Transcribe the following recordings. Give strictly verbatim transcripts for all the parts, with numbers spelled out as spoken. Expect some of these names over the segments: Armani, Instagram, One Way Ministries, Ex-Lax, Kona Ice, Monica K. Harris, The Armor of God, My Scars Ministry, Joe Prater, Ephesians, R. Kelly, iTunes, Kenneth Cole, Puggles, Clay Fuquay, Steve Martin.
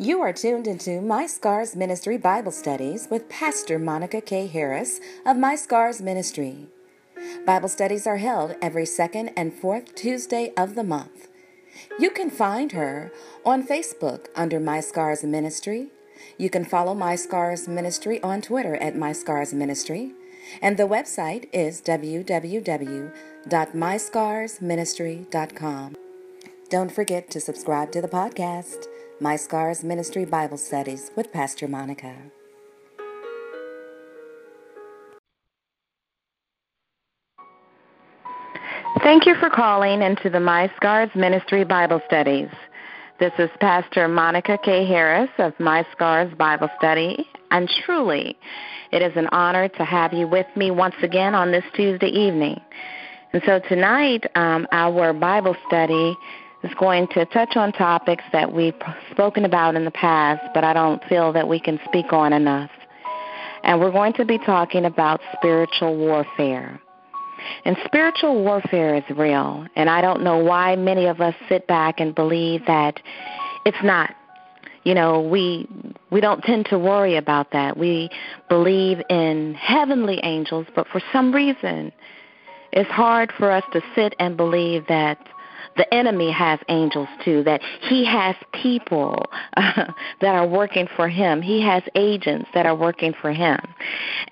You are tuned into My Scars Ministry Bible Studies with Pastor Monica K. Harris of My Scars Ministry. Bible studies are held every second and fourth Tuesday of the month. You can find her on Facebook under My Scars Ministry. You can follow My Scars Ministry on Twitter at My Scars Ministry. And the website is w w w dot my scars ministry dot com. Don't forget to subscribe to the podcast, My Scars Ministry Bible Studies with Pastor Monica. Thank you for calling into the My Scars Ministry Bible Studies. This is Pastor Monica K. Harris of My Scars Bible Study, and truly, it is an honor to have you with me once again on this Tuesday evening. And so tonight, um, our Bible study is going to touch on topics that we've spoken about in the past, but I don't feel that we can speak on enough. And we're going to be talking about spiritual warfare. And spiritual warfare is real, and I don't know why many of us sit back and believe that it's not. You know, we we don't tend to worry about that. We believe in heavenly angels, but for some reason, it's hard for us to sit and believe that the enemy has angels too, that he has people uh, that are working for him. He has agents that are working for him.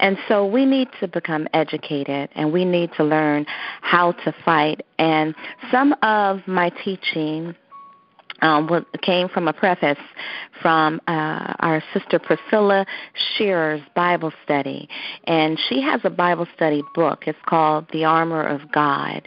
And so we need to become educated, and we need to learn how to fight. And some of my teaching um, came from a preface from uh, our sister Priscilla Shearer's Bible study. And she has a Bible study book. It's called The Armor of God.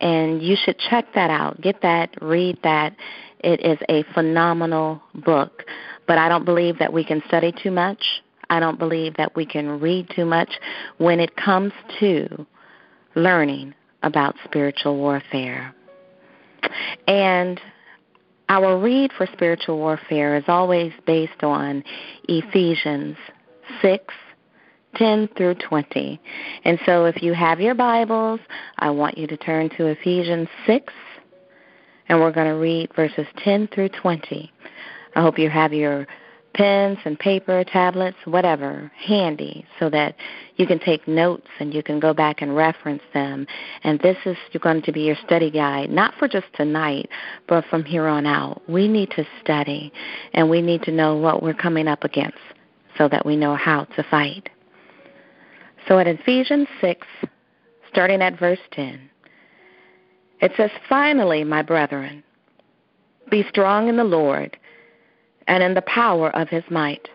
And you should check that out. Get that, read that. It is a phenomenal book. But I don't believe that we can study too much. I don't believe that we can read too much when it comes to learning about spiritual warfare. And our read for spiritual warfare is always based on Ephesians six. ten through twenty. And so if you have your Bibles, I want you to turn to Ephesians six, and we're going to read verses ten through twenty. I hope you have your pens and paper, tablets, whatever, handy so that you can take notes and you can go back and reference them. And this is going to be your study guide, not for just tonight, but from here on out. We need to study, and we need to know what we're coming up against so that we know how to fight. So at Ephesians six, starting at verse ten, it says, "Finally, my brethren, be strong in the Lord and in the power of his might.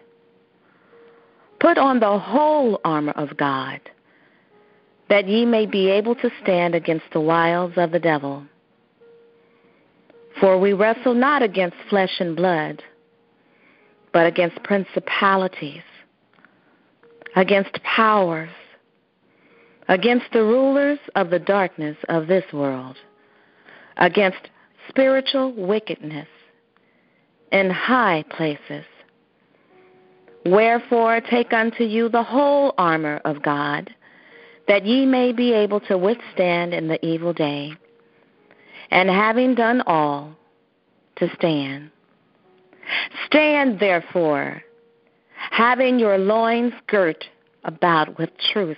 Put on the whole armor of God, that ye may be able to stand against the wiles of the devil. For we wrestle not against flesh and blood, but against principalities, against powers, against the rulers of the darkness of this world, against spiritual wickedness in high places. Wherefore take unto you the whole armor of God, that ye may be able to withstand in the evil day, and having done all, to stand. Stand therefore, having your loins girt about with truth,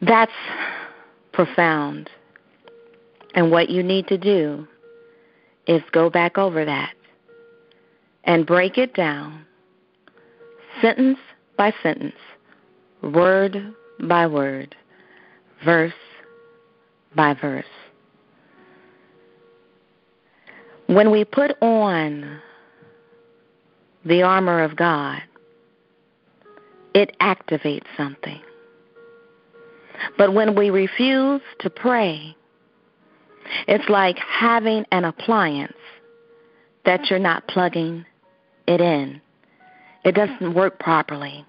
That's profound. And what you need to do is go back over that and break it down, sentence by sentence, word by word, verse by verse. When we put on the armor of God, it activates something. But when we refuse to pray, it's like having an appliance that you're not plugging it in. It doesn't work properly.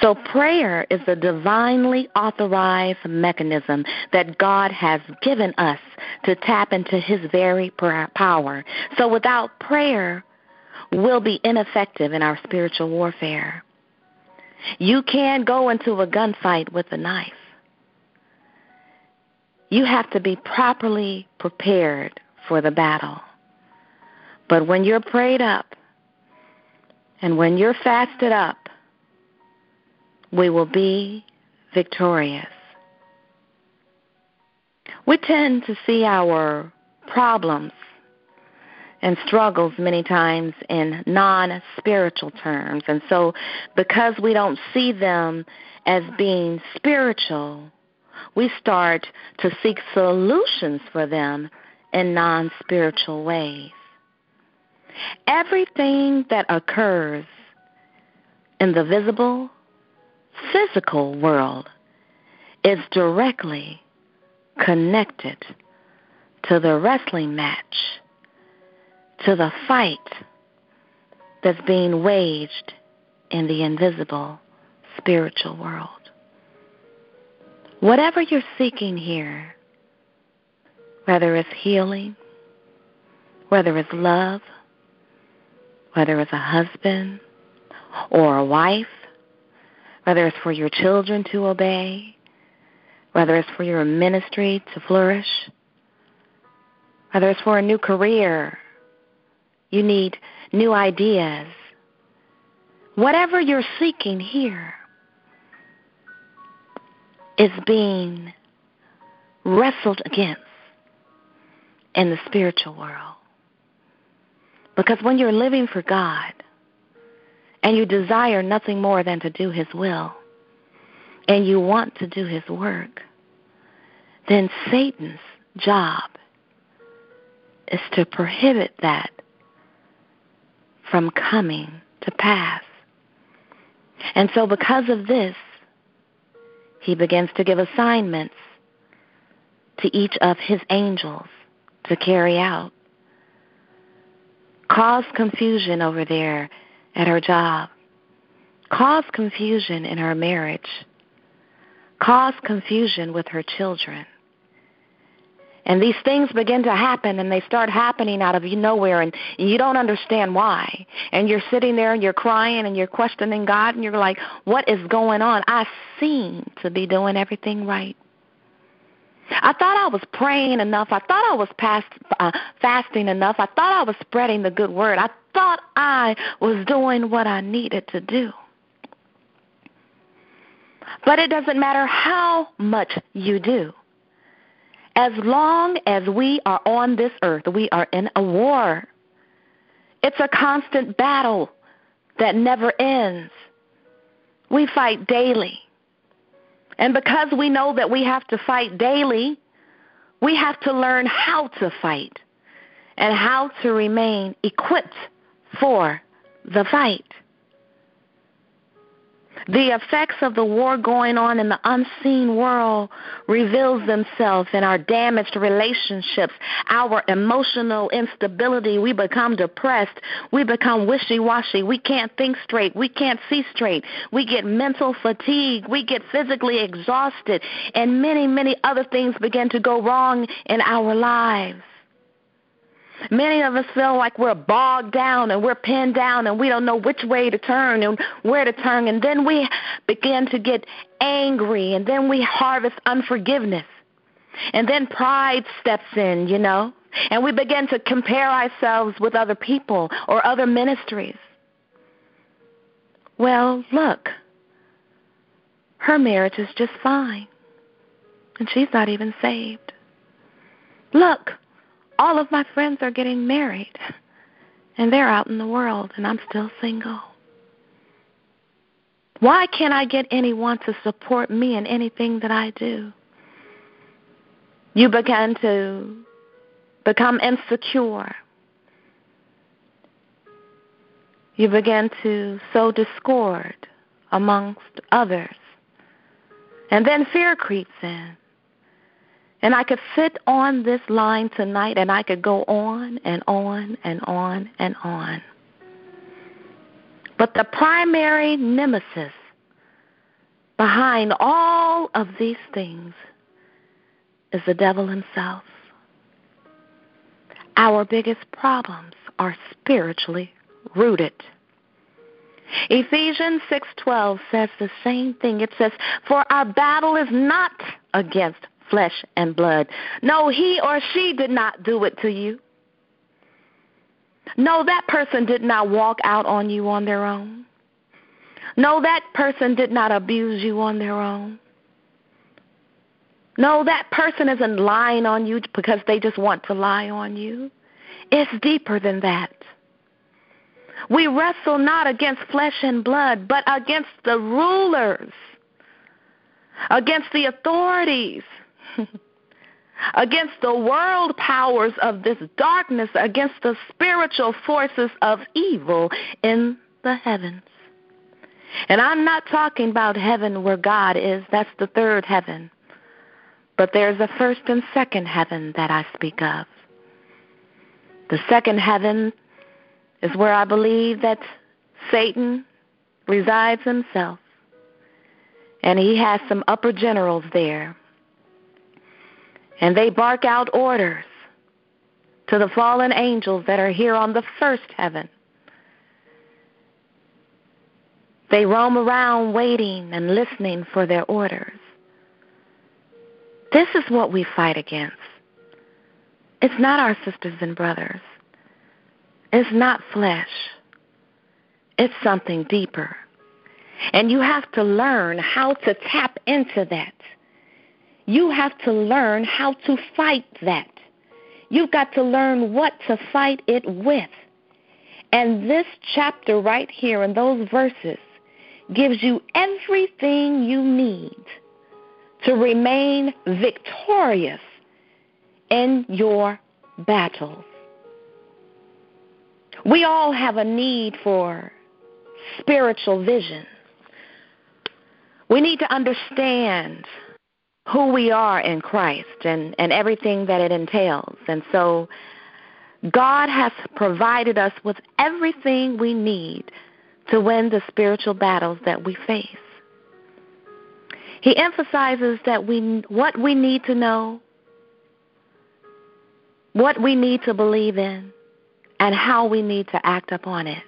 So prayer is a divinely authorized mechanism that God has given us to tap into His very power. So without prayer, we'll be ineffective in our spiritual warfare. You can't go into a gunfight with a knife. You have to be properly prepared for the battle. But when you're prayed up and when you're fasted up, we will be victorious. We tend to see our problems and struggles many times in non-spiritual terms. And so because we don't see them as being spiritual, we start to seek solutions for them in non-spiritual ways. Everything that occurs in the visible, physical world is directly connected to the wrestling match, to the fight that's being waged in the invisible spiritual world. Whatever you're seeking here, whether it's healing, whether it's love, whether it's a husband or a wife, whether it's for your children to obey, whether it's for your ministry to flourish, whether it's for a new career, you need new ideas. Whatever you're seeking here is being wrestled against in the spiritual world. Because when you're living for God and you desire nothing more than to do His will and you want to do His work, then Satan's job is to prohibit that from coming to pass. And so because of this, he begins to give assignments to each of his angels to carry out. Cause confusion over there at her job. Cause confusion in her marriage. Cause confusion with her children. And these things begin to happen, and they start happening out of nowhere, and you don't understand why. And you're sitting there, and you're crying, and you're questioning God, and you're like, what is going on? I seem to be doing everything right. I thought I was praying enough. I thought I was past, uh, fasting enough. I thought I was spreading the good word. I thought I was doing what I needed to do. But it doesn't matter how much you do. As long as we are on this earth, we are in a war. It's a constant battle that never ends. We fight daily. And because we know that we have to fight daily, we have to learn how to fight and how to remain equipped for the fight. The effects of the war going on in the unseen world reveals themselves in our damaged relationships, our emotional instability. We become depressed. We become wishy-washy. We can't think straight. We can't see straight. We get mental fatigue. We get physically exhausted. And many, many other things begin to go wrong in our lives. Many of us feel like we're bogged down and we're pinned down and we don't know which way to turn and where to turn. And then we begin to get angry, and then we harvest unforgiveness. And then pride steps in, you know, and we begin to compare ourselves with other people or other ministries. Well, look, her marriage is just fine, and she's not even saved. Look. All of my friends are getting married, and they're out in the world, and I'm still single. Why can't I get anyone to support me in anything that I do? You begin to become insecure. You begin to sow discord amongst others. And then fear creeps in. And I could sit on this line tonight, and I could go on and on and on and on. But the primary nemesis behind all of these things is the devil himself. Our biggest problems are spiritually rooted. Ephesians six twelve says the same thing. It says, "For our battle is not against flesh and blood." No, he or she did not do it to you. No, that person did not walk out on you on their own. No, that person did not abuse you on their own. No, that person isn't lying on you because they just want to lie on you. It's deeper than that. We wrestle not against flesh and blood, but against the rulers, against the authorities, against the world powers of this darkness, against the spiritual forces of evil in the heavens. And I'm not talking about heaven where God is. That's the third heaven. But there's a first and second heaven that I speak of. The second heaven is where I believe that Satan resides himself. And he has some upper generals there. And they bark out orders to the fallen angels that are here on the first heaven. They roam around waiting and listening for their orders. This is what we fight against. It's not our sisters and brothers. It's not flesh. It's something deeper. And you have to learn how to tap into that. You have to learn how to fight that. You've got to learn what to fight it with. And this chapter right here in those verses gives you everything you need to remain victorious in your battles. We all have a need for spiritual vision. We need to understand who we are in Christ and, and everything that it entails. And so God has provided us with everything we need to win the spiritual battles that we face. He emphasizes that we what we need to know, what we need to believe in, and how we need to act upon it.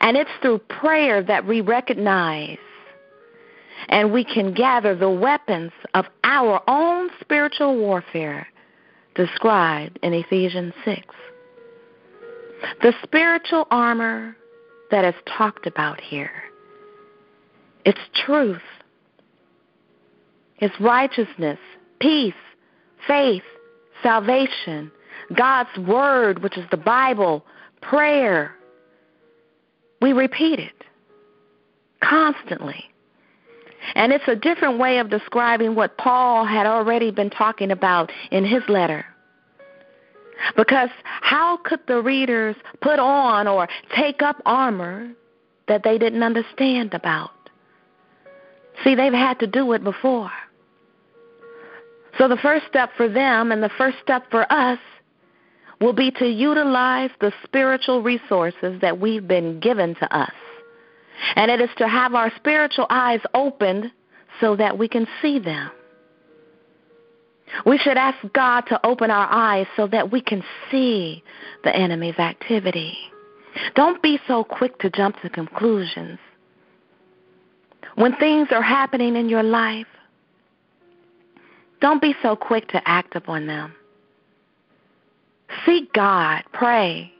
And it's through prayer that we recognize and we can gather the weapons of our own spiritual warfare described in Ephesians six. The spiritual armor that is talked about here, it's truth, it's righteousness, peace, faith, salvation, God's word, which is the Bible, prayer. We repeat it constantly. And it's a different way of describing what Paul had already been talking about in his letter. Because how could the readers put on or take up armor that they didn't understand about? See, they've had to do it before. So the first step for them and the first step for us will be to utilize the spiritual resources that we've been given to us. And it is to have our spiritual eyes opened so that we can see them. We should ask God to open our eyes so that we can see the enemy's activity. Don't be so quick to jump to conclusions. When things are happening in your life, don't be so quick to act upon them. Seek God, pray.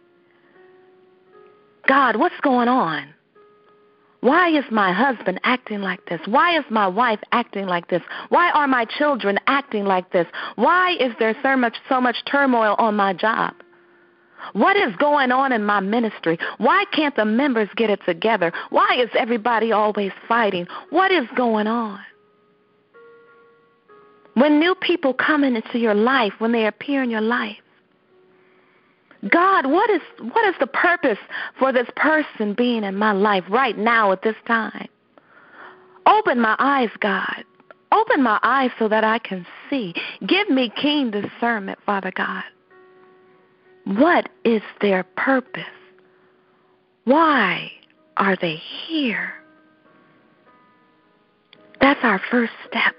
God, what's going on? Why is my husband acting like this? Why is my wife acting like this? Why are my children acting like this? Why is there so much, so much turmoil on my job? What is going on in my ministry? Why can't the members get it together? Why is everybody always fighting? What is going on? When new people come into your life, when they appear in your life, God, what is what is the purpose for this person being in my life right now at this time? Open my eyes, God. Open my eyes so that I can see. Give me keen discernment, Father God. What is their purpose? Why are they here? That's our first step.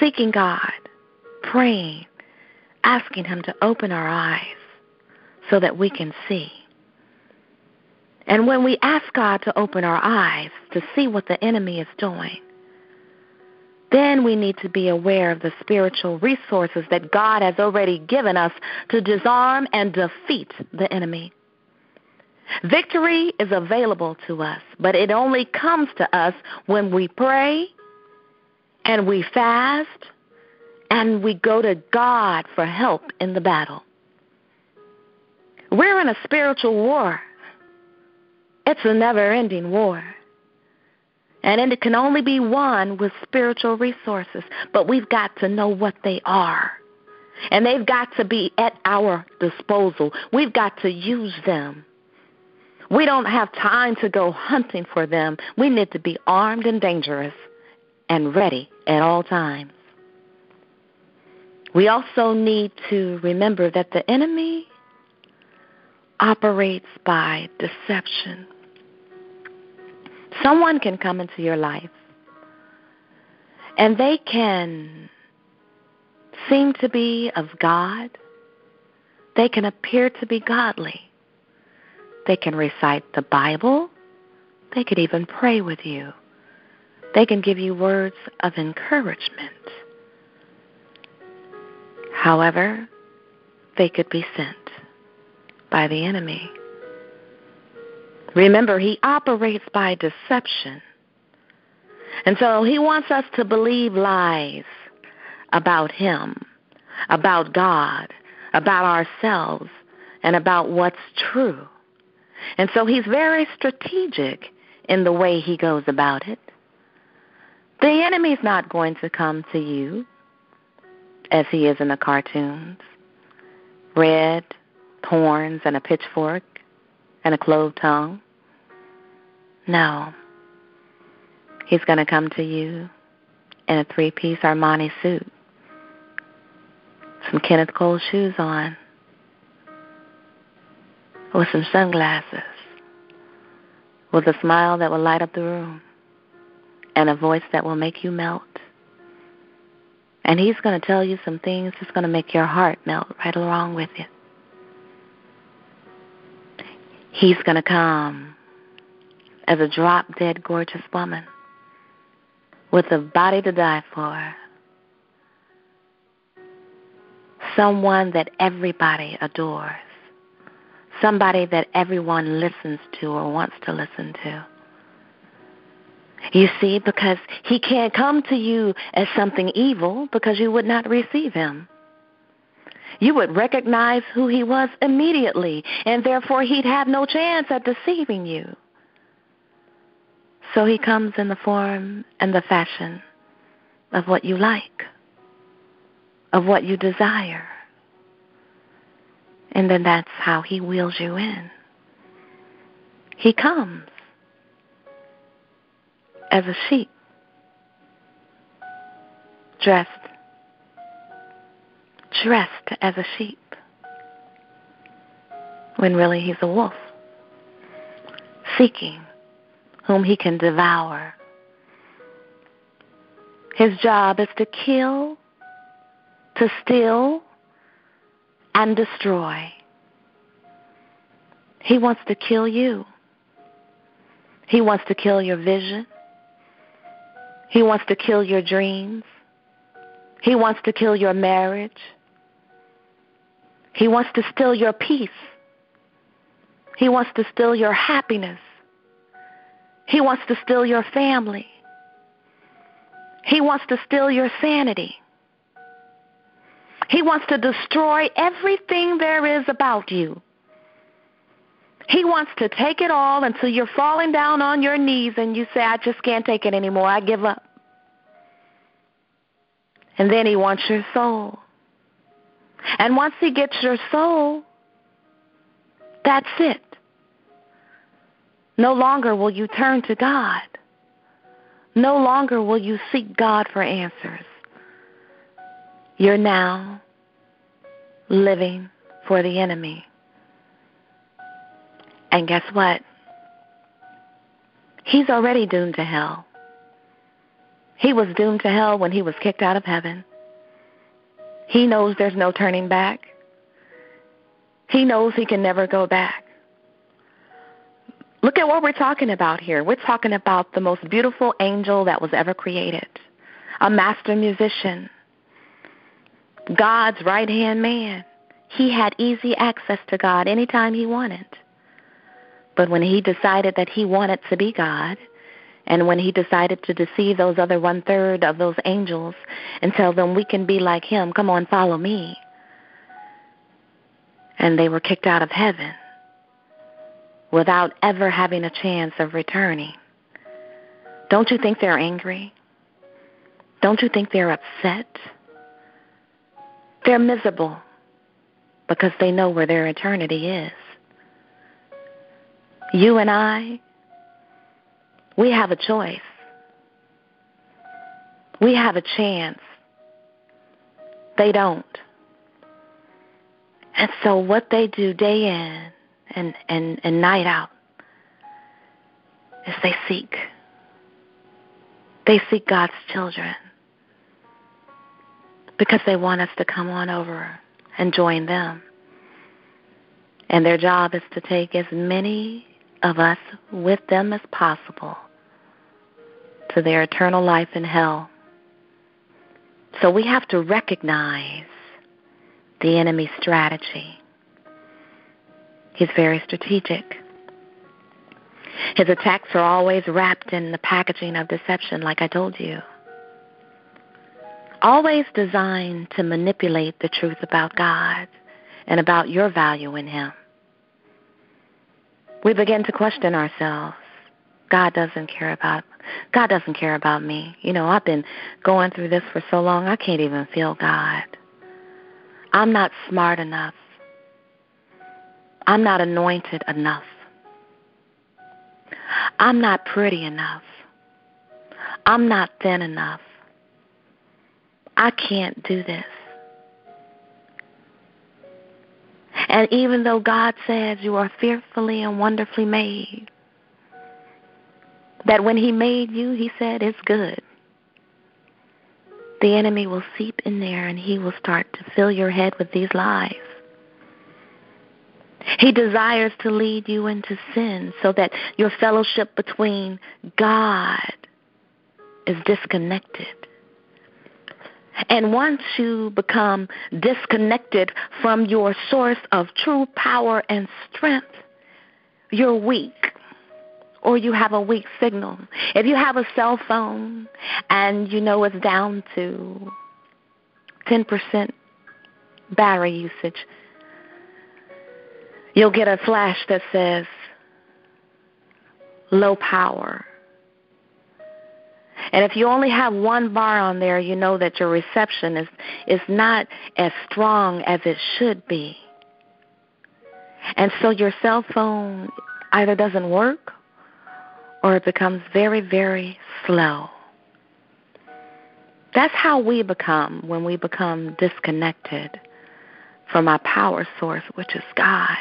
Seeking God, praying, asking Him to open our eyes so that we can see. And when we ask God to open our eyes to see what the enemy is doing, then we need to be aware of the spiritual resources that God has already given us to disarm and defeat the enemy. Victory is available to us, but it only comes to us when we pray and we fast and we go to God for help in the battle. We're in a spiritual war. It's a never-ending war. And it can only be won with spiritual resources, but we've got to know what they are. And they've got to be at our disposal. We've got to use them. We don't have time to go hunting for them. We need to be armed and dangerous and ready at all times. We also need to remember that the enemy operates by deception. Someone can come into your life, and they can seem to be of God. They can appear to be godly. They can recite the Bible. They could even pray with you. They can give you words of encouragement. However, they could be sent by the enemy. Remember, he operates by deception. And so he wants us to believe lies about him, about God, about ourselves, and about what's true. And so he's very strategic in the way he goes about it. The enemy's not going to come to you as he is in the cartoons, red, horns, and a pitchfork, and a clove tongue. No. He's going to come to you in a three-piece Armani suit, some Kenneth Cole shoes on, with some sunglasses, with a smile that will light up the room, and a voice that will make you melt. And he's going to tell you some things that's going to make your heart melt right along with it. He's going to come as a drop-dead gorgeous woman with a body to die for, someone that everybody adores, somebody that everyone listens to or wants to listen to. You see, because he can't come to you as something evil because you would not receive him. You would recognize who he was immediately, and therefore he'd have no chance at deceiving you. So he comes in the form and the fashion of what you like, of what you desire. And then that's how he wheels you in. He comes as a sheep, dressed dressed as a sheep, when really he's a wolf, seeking whom he can devour. His job is to kill, to steal, and destroy. He wants to kill you. He wants to kill your vision. He wants to kill your dreams. He wants to kill your marriage. He wants to steal your peace. He wants to steal your happiness. He wants to steal your family. He wants to steal your sanity. He wants to destroy everything there is about you. He wants to take it all until you're falling down on your knees and you say, I just can't take it anymore. I give up. And then he wants your soul. And once he gets your soul, that's it. No longer will you turn to God. No longer will you seek God for answers. You're now living for the enemy. And guess what? He's already doomed to hell. He was doomed to hell when he was kicked out of heaven. He knows there's no turning back. He knows he can never go back. Look at what we're talking about here. We're talking about the most beautiful angel that was ever created, a master musician, God's right-hand man. He had easy access to God anytime he wanted. But when he decided that he wanted to be God, and when he decided to deceive those other one-third of those angels and tell them, we can be like him, come on, follow me. And they were kicked out of heaven without ever having a chance of returning. Don't you think they're angry? Don't you think they're upset? They're miserable because they know where their eternity is. You and I, we have a choice. We have a chance. They don't. And so what they do day in and, and, and night out is they seek. They seek God's children because they want us to come on over and join them. And their job is to take as many of us with them as possible to their eternal life in hell. So we have to recognize the enemy's strategy. He's very strategic. His attacks are always wrapped in the packaging of deception, like I told you. Always designed to manipulate the truth about God and about your value in him. We begin to question ourselves. God doesn't care about God doesn't care about me. You know, I've been going through this for so long, I can't even feel God. I'm not smart enough. I'm not anointed enough. I'm not pretty enough. I'm not thin enough. I can't do this. And even though God says you are fearfully and wonderfully made, that when he made you, he said it's good, the enemy will seep in there and he will start to fill your head with these lies. He desires to lead you into sin so that your fellowship between God is disconnected. And once you become disconnected from your source of true power and strength, you're weak, or you have a weak signal. If you have a cell phone and you know it's down to ten percent battery usage, you'll get a flash that says low power. And if you only have one bar on there, you know that your reception is, is not as strong as it should be. And so your cell phone either doesn't work or it becomes very, very slow. That's how we become when we become disconnected from our power source, which is God.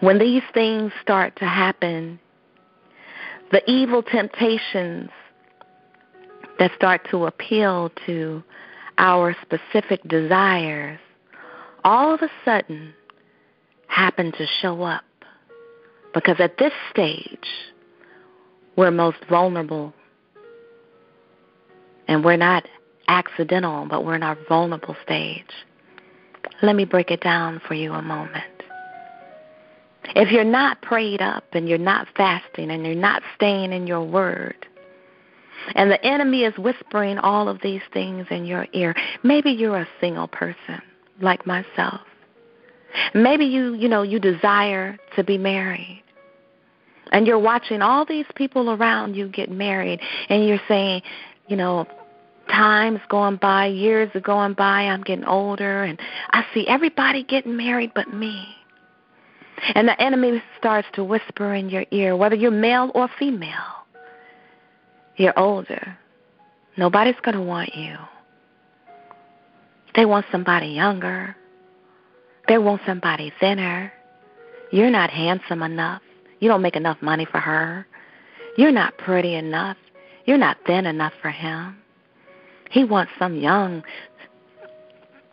When these things start to happen, the evil temptations that start to appeal to our specific desires all of a sudden happen to show up, because at this stage we're most vulnerable, and we're not accidental, but we're in our vulnerable stage. Let me break it down for you a moment. If you're not prayed up and you're not fasting and you're not staying in your word, and the enemy is whispering all of these things in your ear, maybe you're a single person like myself, Maybe you, you know, you desire to be married. And you're watching all these people around you get married, and you're saying, you know, time's going by, years are going by, I'm getting older, and I see everybody getting married but me. And the enemy starts to whisper in your ear, whether you're male or female, you're older. Nobody's going to want you. They want somebody younger. They want somebody thinner. You're not handsome enough. You don't make enough money for her. You're not pretty enough. You're not thin enough for him. He wants some young,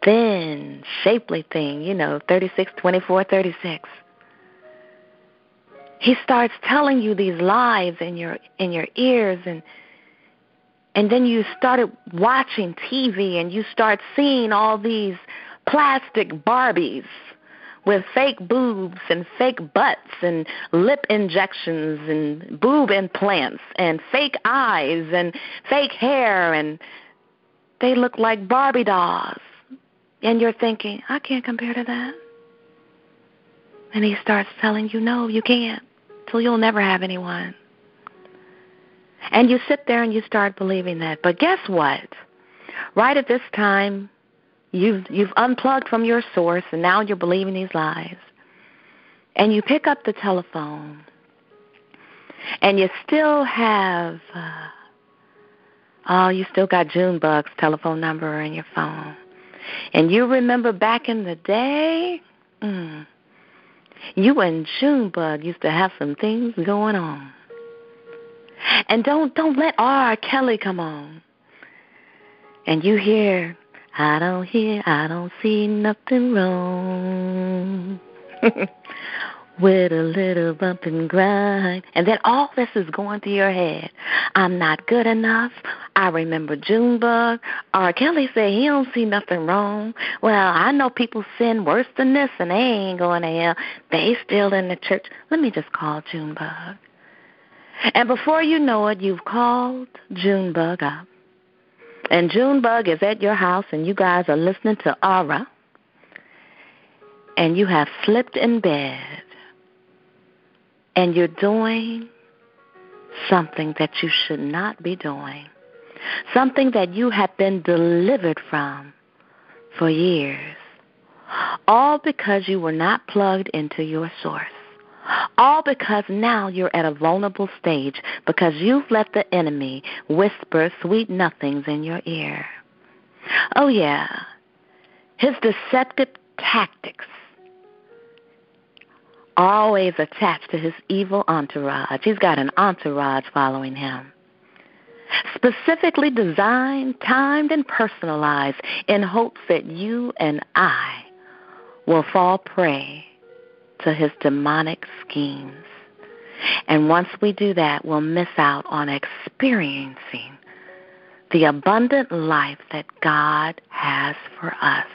thin, shapely thing, you know, thirty-six, twenty-four, thirty-six. He starts telling you these lies in your in your ears, and and then you started watching T V, and you start seeing all these plastic Barbies with fake boobs and fake butts and lip injections and boob implants and fake eyes and fake hair, and they look like Barbie dolls. And you're thinking, I can't compare to that. And he starts telling you, no, you can't, so you'll never have anyone. And you sit there and you start believing that. But guess what? Right at this time, You've, you've unplugged from your source, and now you're believing these lies. And you pick up the telephone, and you still have, uh, oh, you still got Junebug's telephone number in your phone. And you remember back in the day, mm, you and Junebug used to have some things going on. And don't, don't let R. Kelly come on. And you hear, I don't hear, I don't see nothing wrong with a little bump and grind. And then all this is going through your head. I'm not good enough. I remember Junebug. R. Kelly said he don't see nothing wrong. Well, I know people sin worse than this, and they ain't going to hell. They still in the church. Let me just call Junebug. And before you know it, you've called Junebug up. And Junebug is at your house, and you guys are listening to Aura, and you have slipped in bed, and you're doing something that you should not be doing, something that you have been delivered from for years, all because you were not plugged into your source, all because now you're at a vulnerable stage because you've let the enemy whisper sweet nothings in your ear. Oh, yeah, his deceptive tactics are always attached to his evil entourage. He's got an entourage following him, specifically designed, timed, and personalized in hopes that you and I will fall prey to his demonic schemes. And once we do that, we'll miss out on experiencing the abundant life that God has for us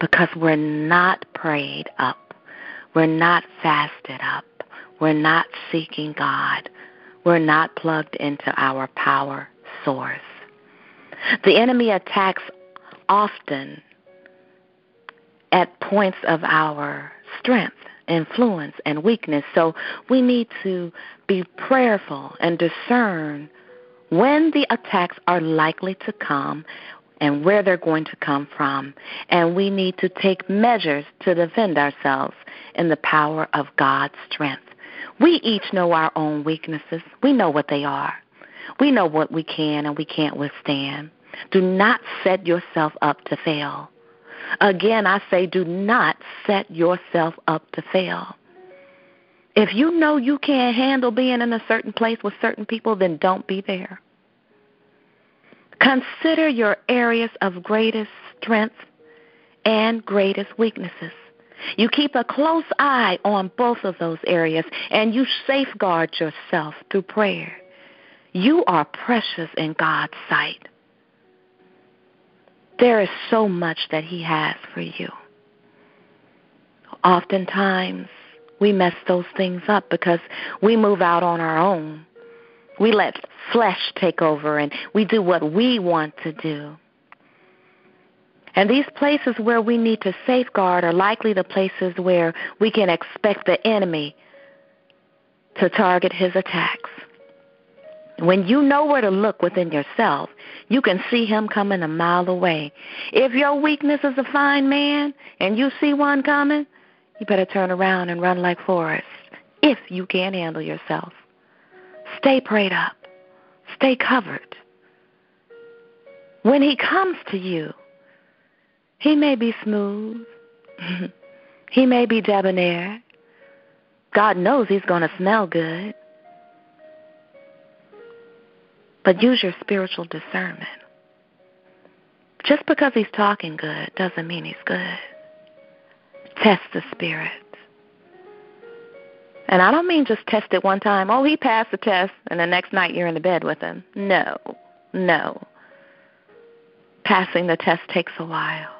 because we're not prayed up. We're not fasted up. We're not seeking God. We're not plugged into our power source. The enemy attacks often at points of our strength, influence, and weakness. So we need to be prayerful and discern when the attacks are likely to come and where they're going to come from. And we need to take measures to defend ourselves in the power of God's strength. We each know our own weaknesses. We know what they are. We know what we can and we can't withstand. Do not set yourself up to fail. Again, I say, do not set yourself up to fail. If you know you can't handle being in a certain place with certain people, then don't be there. Consider your areas of greatest strength and greatest weaknesses. You keep a close eye on both of those areas, and you safeguard yourself through prayer. You are precious in God's sight. There is so much that he has for you. Oftentimes, we mess those things up because we move out on our own. We let flesh take over, and we do what we want to do. And these places where we need to safeguard are likely the places where we can expect the enemy to target his attacks. When you know where to look within yourself, you can see him coming a mile away. If your weakness is a fine man and you see one coming, you better turn around and run like Forrest if you can't handle yourself. Stay prayed up. Stay covered. When he comes to you, he may be smooth. He may be debonair. God knows he's going to smell good. But use your spiritual discernment. Just because he's talking good doesn't mean he's good. Test the spirit. And I don't mean just test it one time. Oh, he passed the test, and the next night you're in the bed with him. No, no. Passing the test takes a while.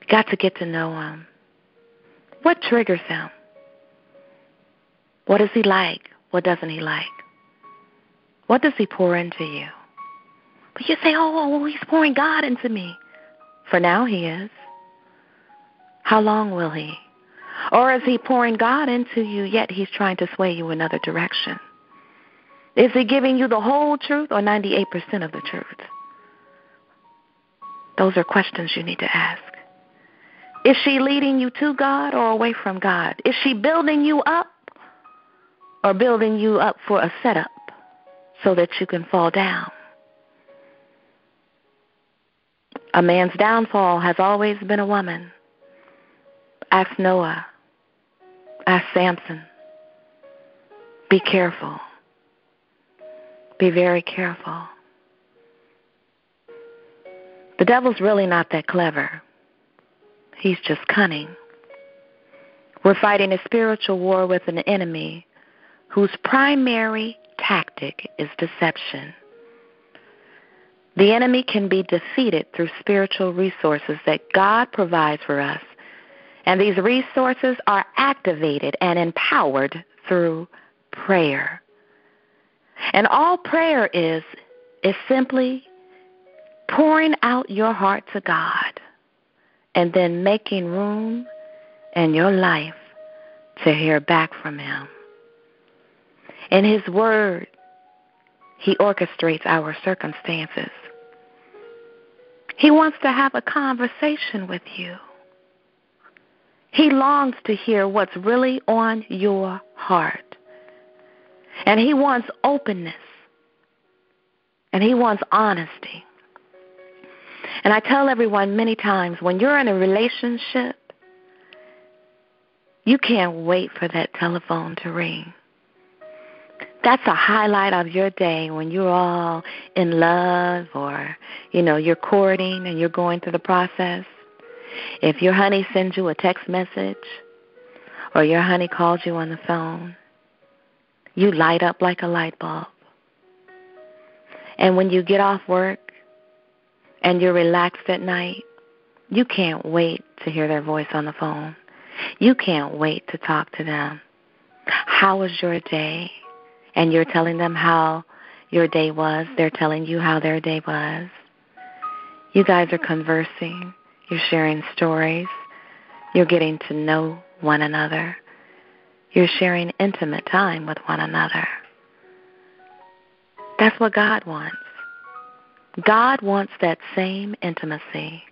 You've got to get to know him. What triggers him? What does he like? What doesn't he like? What does he pour into you? But you say, oh, oh, he's pouring God into me. For now he is. How long will he? Or is he pouring God into you, yet he's trying to sway you another direction? Is he giving you the whole truth or ninety-eight percent of the truth? Those are questions you need to ask. Is she leading you to God or away from God? Is she building you up or building you up for a setup so that you can fall down? A man's downfall has always been a woman. Ask Noah. Ask Samson. Be careful. Be very careful. The devil's really not that clever. He's just cunning. We're fighting a spiritual war with an enemy whose primary tactic is deception. The enemy can be defeated through spiritual resources that God provides for us, and these resources are activated and empowered through prayer. And all prayer is is simply pouring out your heart to God and then making room in your life to hear back from him. In his word, he orchestrates our circumstances. He wants to have a conversation with you. He longs to hear what's really on your heart. And he wants openness. And he wants honesty. And I tell everyone many times, when you're in a relationship, you can't wait for that telephone to ring. That's a highlight of your day when you're all in love or, you know, you're courting and you're going through the process. If your honey sends you a text message or your honey calls you on the phone, you light up like a light bulb. And when you get off work and you're relaxed at night, you can't wait to hear their voice on the phone. You can't wait to talk to them. How was your day? And you're telling them how your day was. They're telling you how their day was. You guys are conversing. You're sharing stories. You're getting to know one another. You're sharing intimate time with one another. That's what God wants. God wants that same intimacy.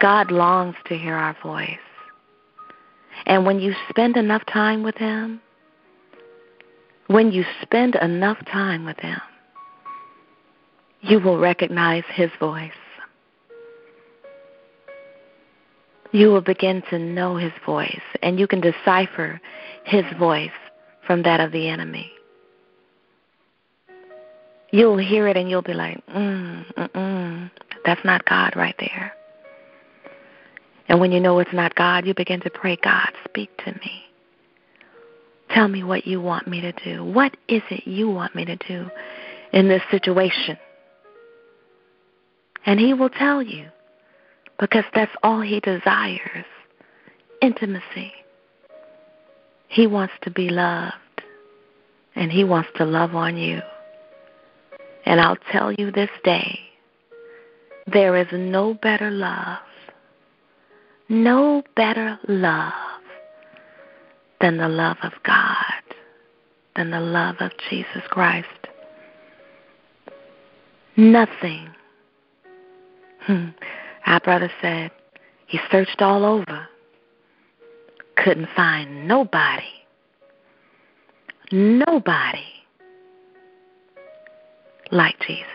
God longs to hear our voice. And when you spend enough time with him, when you spend enough time with him, you will recognize his voice. You will begin to know his voice, and you can decipher his voice from that of the enemy. You'll hear it and you'll be like, mm, mm-mm, that's not God right there. And when you know it's not God, you begin to pray, God, speak to me. Tell me what you want me to do. What is it you want me to do in this situation? And he will tell you, because that's all he desires, intimacy. He wants to be loved, and he wants to love on you. And I'll tell you this day, There is no better love, no better love than the love of God, than the love of Jesus Christ. Nothing. Hmm. Our brother said he searched all over, couldn't find nobody, nobody like Jesus.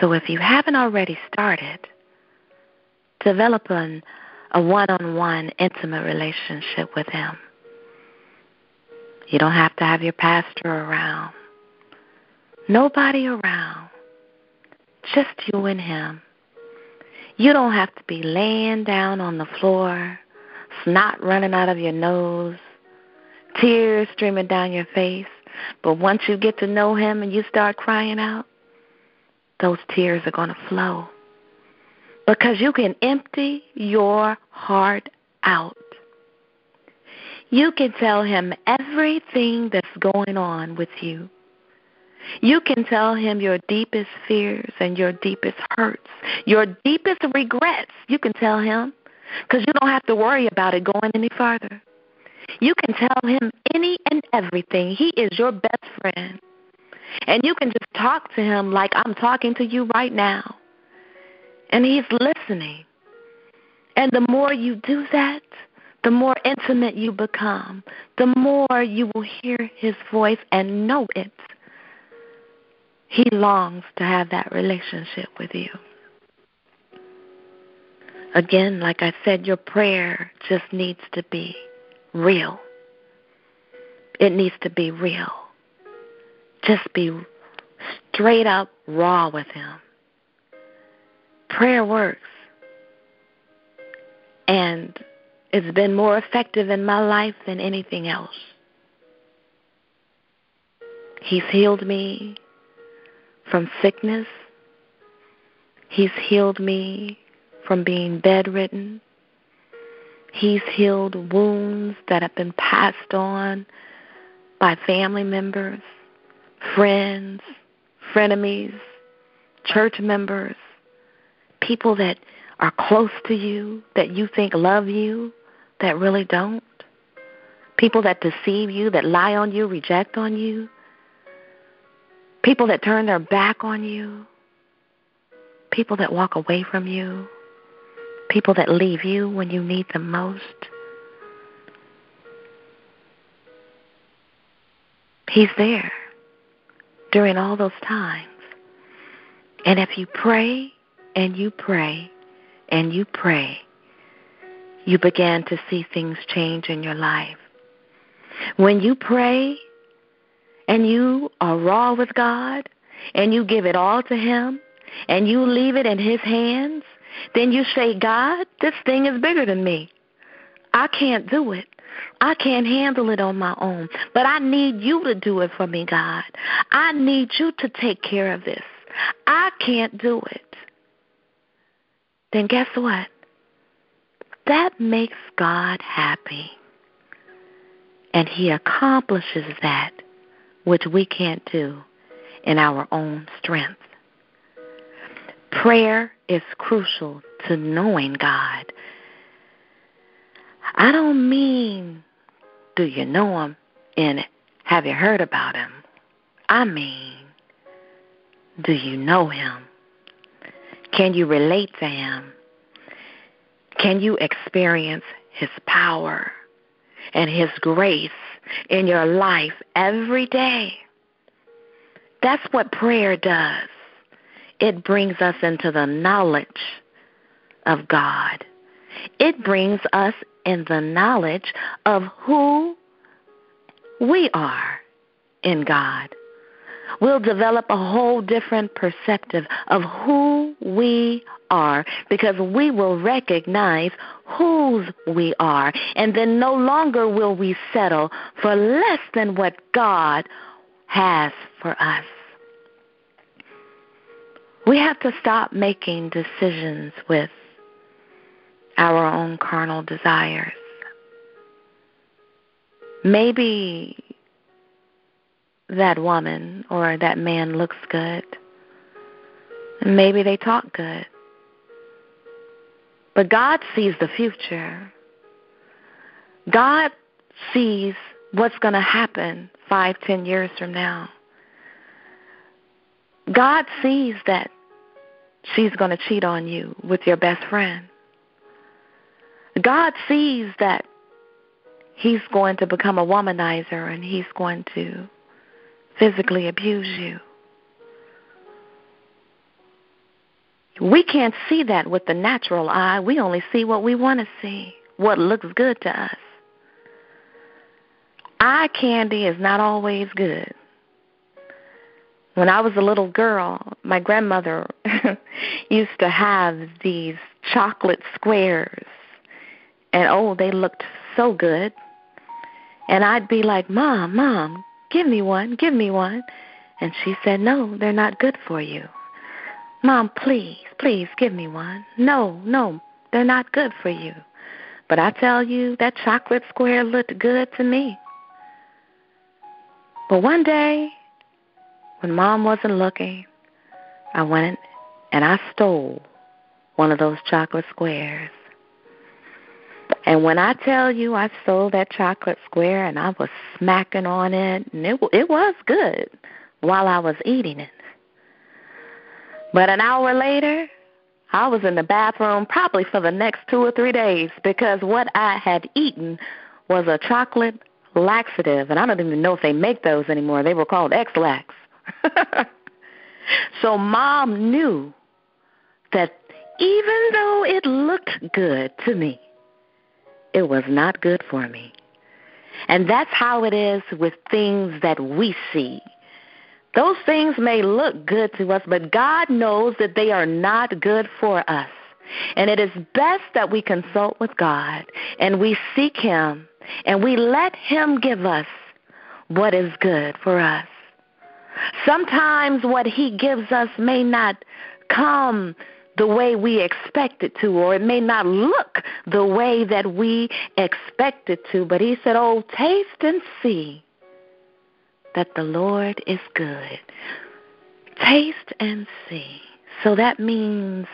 So if you haven't already started, develop an, a one-on-one intimate relationship with him. You don't have to have your pastor around, nobody around, just you and him. You don't have to be laying down on the floor, snot running out of your nose, tears streaming down your face. But once you get to know him and you start crying out, those tears are going to flow, because you can empty your heart out. You can tell him everything that's going on with you. You can tell him your deepest fears and your deepest hurts, your deepest regrets. You can tell him, because you don't have to worry about it going any farther. You can tell him any and everything. He is your best friend. And you can just talk to him like I'm talking to you right now. And he's listening. And the more you do that, the more intimate you become, the more you will hear his voice and know it. He longs to have that relationship with you. Again, like I said, your prayer just needs to be real. It needs to be real. Just be straight up raw with him. Prayer works. And it's been more effective in my life than anything else. He's healed me from sickness. He's healed me from being bedridden. He's healed wounds that have been passed on by family members, friends, frenemies, church members, people that are close to you, that you think love you, that really don't. People that deceive you, that lie on you, reject on you. People that turn their back on you. People that walk away from you. People that leave you when you need them most. He's there during all those times. And if you pray and you pray and you pray, you begin to see things change in your life. When you pray and you are raw with God and you give it all to him and you leave it in his hands, then you say, God, this thing is bigger than me. I can't do it. I can't handle it on my own, but I need you to do it for me, God. I need you to take care of this. I can't do it. Then guess what? That makes God happy. And he accomplishes that which we can't do in our own strength. Prayer is crucial to knowing God. I don't mean, do you know him and have you heard about him? I mean, do you know him? Can you relate to him? Can you experience his power and his grace in your life every day? That's what prayer does. It brings us into the knowledge of God. It brings us in the knowledge of who we are in God. We'll develop a whole different perspective of who we are, because we will recognize whose we are, and then no longer will we settle for less than what God has for us. We have to stop making decisions with our own carnal desires. Maybe that woman or that man looks good. And maybe they talk good. But God sees the future. God sees what's going to happen five, ten years from now. God sees that she's going to cheat on you with your best friend. God sees that he's going to become a womanizer and he's going to physically abuse you. We can't see that with the natural eye. We only see what we want to see, what looks good to us. Eye candy is not always good. When I was a little girl, my grandmother used to have these chocolate squares. And, oh, they looked so good. And I'd be like, Mom, Mom, give me one, give me one. And she said, no, they're not good for you. Mom, please, please give me one. No, no, they're not good for you. But I tell you, that chocolate square looked good to me. But one day, when Mom wasn't looking, I went and I stole one of those chocolate squares. And when I tell you I stole that chocolate square and I was smacking on it, and it, it was good while I was eating it. But an hour later, I was in the bathroom probably for the next two or three days because what I had eaten was a chocolate laxative. And I don't even know if they make those anymore. They were called Ex-Lax. So Mom knew that even though it looked good to me, it was not good for me. And that's how it is with things that we see. Those things may look good to us, but God knows that they are not good for us. And it is best that we consult with God and we seek him and we let him give us what is good for us. Sometimes what he gives us may not come the way we expect it to, or it may not look the way that we expect it to. But he said, oh, taste and see that the Lord is good. Taste and see. So that means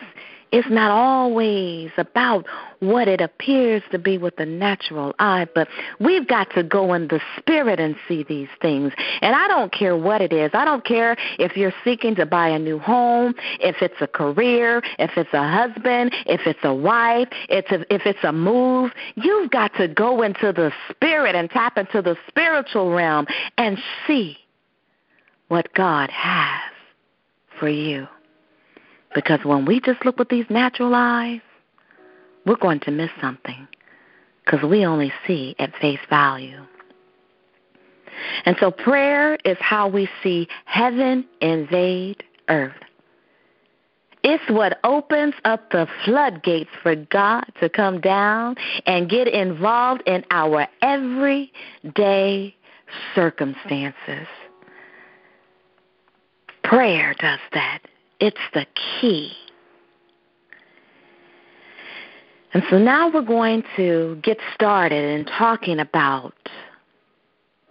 it's not always about what it appears to be with the natural eye, but we've got to go in the spirit and see these things. And I don't care what it is. I don't care if you're seeking to buy a new home, if it's a career, if it's a husband, if it's a wife, if it's a move. You've got to go into the spirit and tap into the spiritual realm and see what God has for you. Because when we just look with these natural eyes, we're going to miss something because we only see at face value. And so prayer is how we see heaven invade earth. It's what opens up the floodgates for God to come down and get involved in our everyday circumstances. Prayer does that. It's the key. And so now we're going to get started in talking about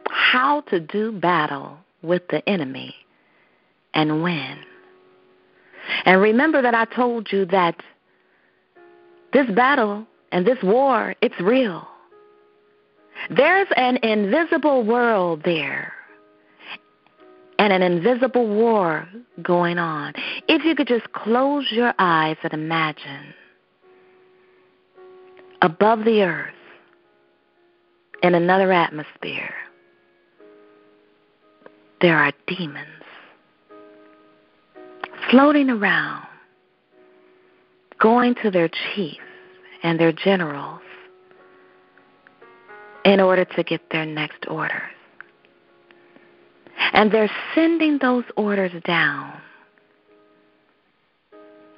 how to do battle with the enemy and when. And remember that I told you that this battle and this war, it's real. There's an invisible world there. And an invisible war going on. If you could just close your eyes and imagine above the earth in another atmosphere, there are demons floating around, going to their chiefs and their generals in order to get their next orders. And they're sending those orders down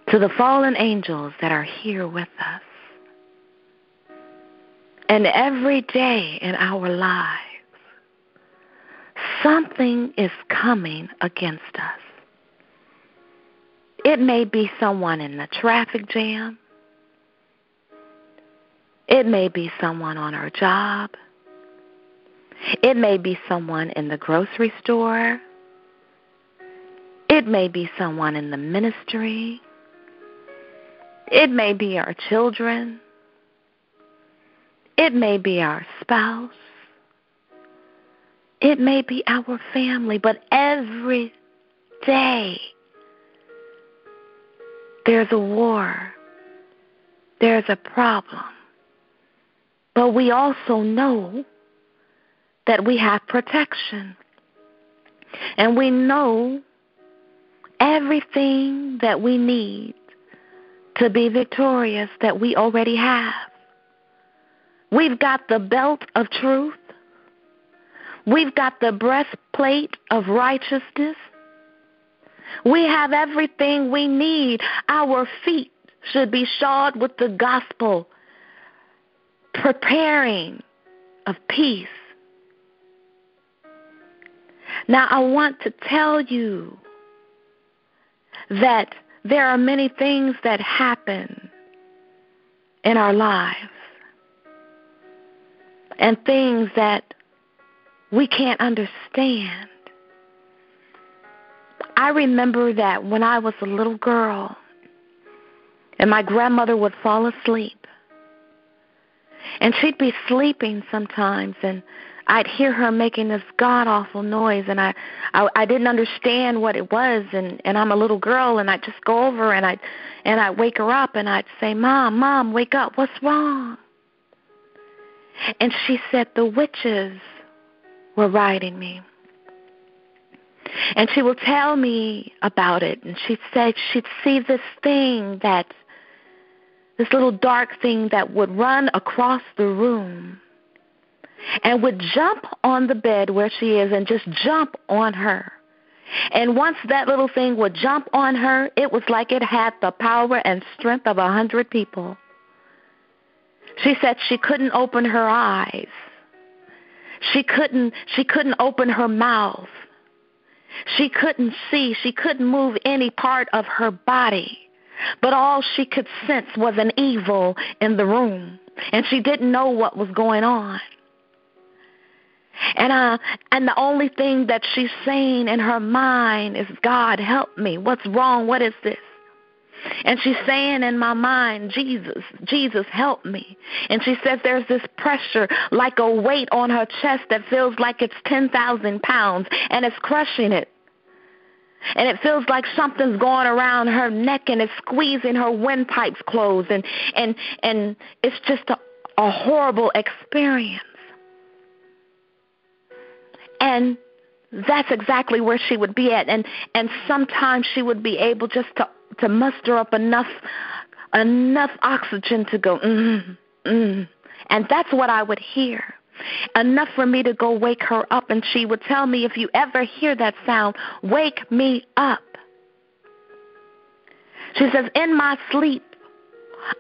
to the fallen angels that are here with us. And every day in our lives, something is coming against us. It may be someone in the traffic jam. It may be someone on our job. It may be someone in the grocery store. It may be someone in the ministry. It may be our children. It may be our spouse. It may be our family. But every day there's a war. There's a problem. But we also know that we have protection. And we know everything that we need to be victorious that we already have. We've got the belt of truth. We've got the breastplate of righteousness. We have everything we need. Our feet should be shod with the gospel, preparing of peace. Now, I want to tell you that there are many things that happen in our lives and things that we can't understand. I remember that when I was a little girl and my grandmother would fall asleep, and she'd be sleeping sometimes, and I'd hear her making this god-awful noise, and I, I, I didn't understand what it was, and, and I'm a little girl, and I'd just go over, and I'd, and I'd wake her up, and I'd say, Mom, Mom, wake up, what's wrong? And she said, the witches were riding me. And she would tell me about it, and she said she'd see this thing that, this little dark thing that would run across the room, and would jump on the bed where she is and just jump on her. And once that little thing would jump on her, it was like it had the power and strength of a hundred people. She said she couldn't open her eyes. She couldn't, she couldn't open her mouth. She couldn't see. She couldn't move any part of her body. But all she could sense was an evil in the room. And she didn't know what was going on. And uh, and the only thing that she's saying in her mind is, God, help me. What's wrong? What is this? And she's saying in my mind, Jesus, Jesus, help me. And she says there's this pressure like a weight on her chest that feels like it's ten thousand pounds, and it's crushing it. And it feels like something's going around her neck, and it's squeezing her windpipes closed. And, and, and it's just a, a horrible experience. And that's exactly where she would be at. And and sometimes she would be able just to, to muster up enough enough oxygen to go, mm, mm. And that's what I would hear. Enough for me to go wake her up. And she would tell me, if you ever hear that sound, wake me up. She says, in my sleep,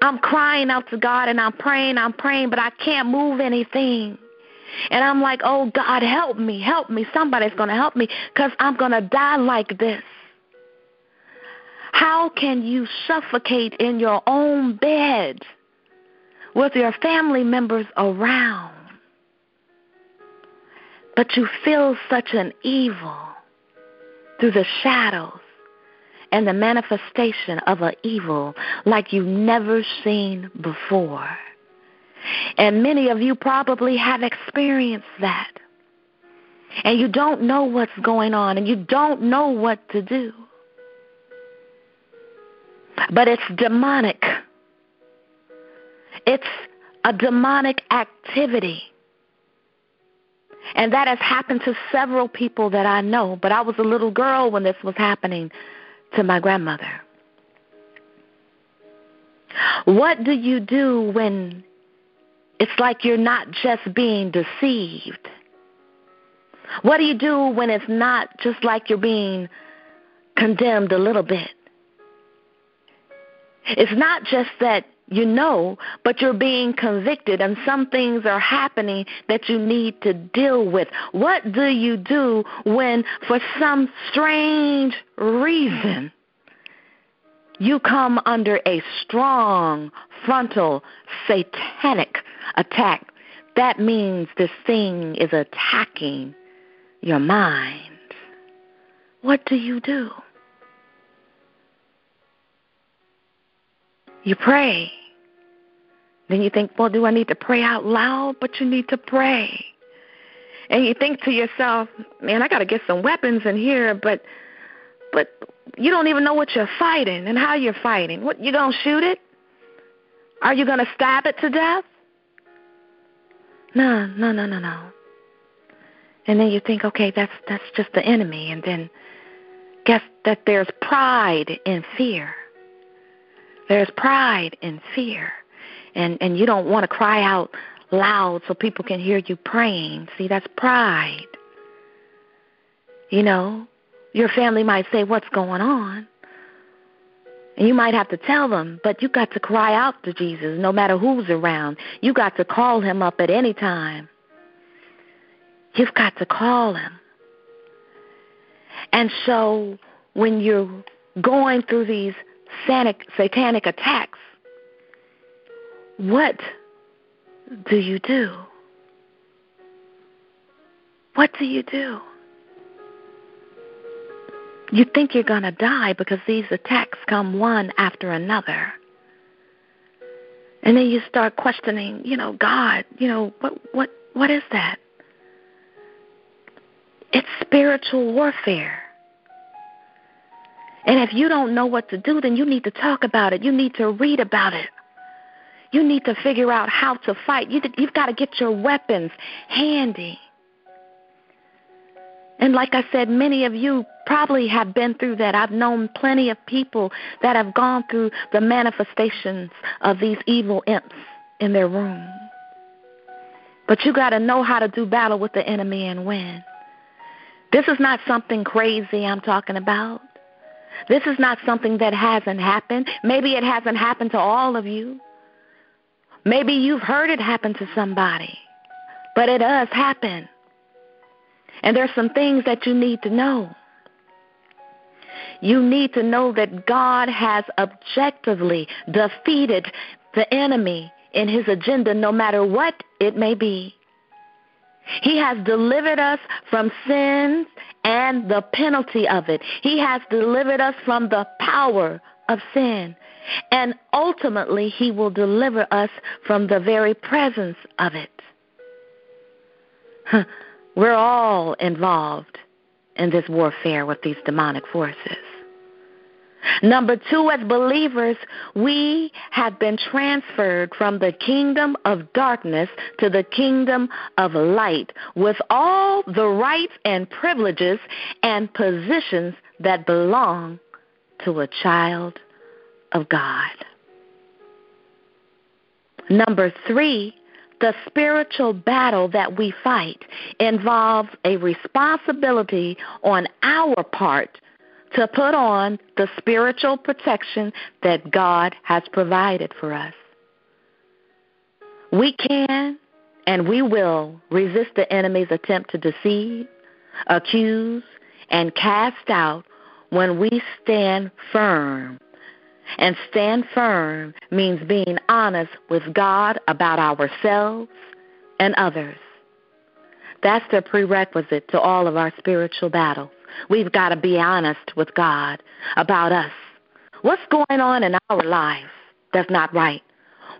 I'm crying out to God, and I'm praying, I'm praying, but I can't move anything. And I'm like, oh, God, help me, help me. Somebody's going to help me, because I'm going to die like this. How can you suffocate in your own bed with your family members around? But you feel such an evil through the shadows and the manifestation of an evil like you've never seen before. And many of you probably have experienced that. And you don't know what's going on, and you don't know what to do. But it's demonic. It's a demonic activity. And that has happened to several people that I know. But I was a little girl when this was happening to my grandmother. What do you do when it's like you're not just being deceived? What do you do when it's not just like you're being condemned a little bit? It's not just that you know, but you're being convicted, and some things are happening that you need to deal with. What do you do when, for some strange reason, you come under a strong frontal satanic attack? That means this thing is attacking your mind. What do you do? You pray. Then you think, well, do I need to pray out loud? But you need to pray. And you think to yourself, man, I got to get some weapons in here, but but you don't even know what you're fighting and how you're fighting. What, you going to shoot it? Are you going to stab it to death? No, no, no, no, no. And then you think, okay, that's that's just the enemy. And then guess that there's pride and fear. There's pride and fear. And and you don't want to cry out loud so people can hear you praying. See, that's pride. You know, your family might say, what's going on? And you might have to tell them, but you got to cry out to Jesus no matter who's around. You got to call him up at any time. You've got to call him. And so when you're going through these satanic, satanic attacks, what do you do? What do you do? You think you're going to die because these attacks come one after another. And then you start questioning, you know, God, you know, what what what is that? It's spiritual warfare. And if you don't know what to do, then you need to talk about it. You need to read about it. You need to figure out how to fight. You, you've got to get your weapons handy. And like I said, many of you probably have been through that. I've known plenty of people that have gone through the manifestations of these evil imps in their room. But you got to know how to do battle with the enemy and win. This is not something crazy I'm talking about. This is not something that hasn't happened. Maybe it hasn't happened to all of you. Maybe you've heard it happen to somebody, but it does happen. And there's some things that you need to know. You need to know that God has objectively defeated the enemy in his agenda, no matter what it may be. He has delivered us from sins and the penalty of it. He has delivered us from the power of sin. And ultimately, he will deliver us from the very presence of it. We're all involved in this warfare with these demonic forces. Number two, as believers, we have been transferred from the kingdom of darkness to the kingdom of light with all the rights and privileges and positions that belong to a child of God. Number three, the spiritual battle that we fight involves a responsibility on our part to put on the spiritual protection that God has provided for us. We can and we will resist the enemy's attempt to deceive, accuse, and cast out when we stand firm. And stand firm means being honest with God about ourselves and others. That's the prerequisite to all of our spiritual battles. We've got to be honest with God about us. What's going on in our lives that's not right?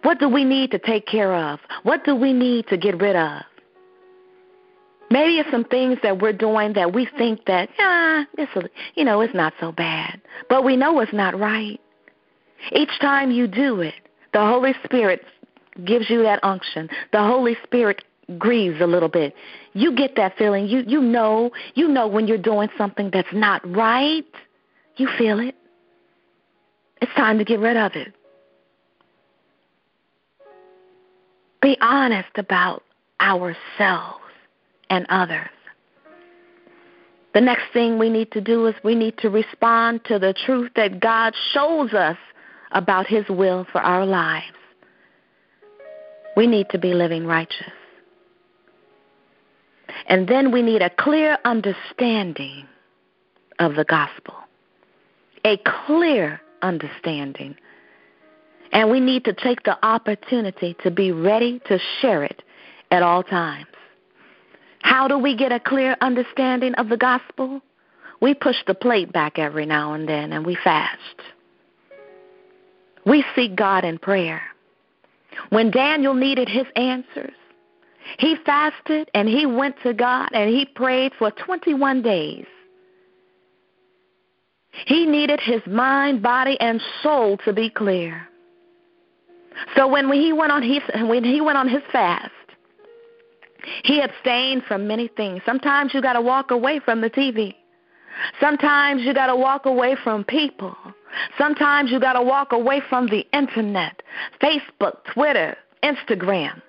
What do we need to take care of? What do we need to get rid of? Maybe it's some things that we're doing that we think that, ah, it's a, you know, it's not so bad. But we know it's not right. Each time you do it, the Holy Spirit gives you that unction. The Holy Spirit grieves a little bit. You get that feeling. You you know, you know when you're doing something that's not right. You feel it. It's time to get rid of it. Be honest about ourselves and others. The next thing we need to do is we need to respond to the truth that God shows us about his will for our lives. We need to be living righteous. And then we need a clear understanding of the gospel. A clear understanding. And we need to take the opportunity to be ready to share it at all times. How do we get a clear understanding of the gospel? We push the plate back every now and then and we fast. We seek God in prayer. When Daniel needed his answers, he fasted and he went to God and he prayed for twenty-one days. He needed his mind, body, and soul to be clear. So when he went on his, when he went on his fast, he abstained from many things. Sometimes you got to walk away from the T V. Sometimes you got to walk away from people. Sometimes you got to walk away from the internet, Facebook, Twitter, Instagram.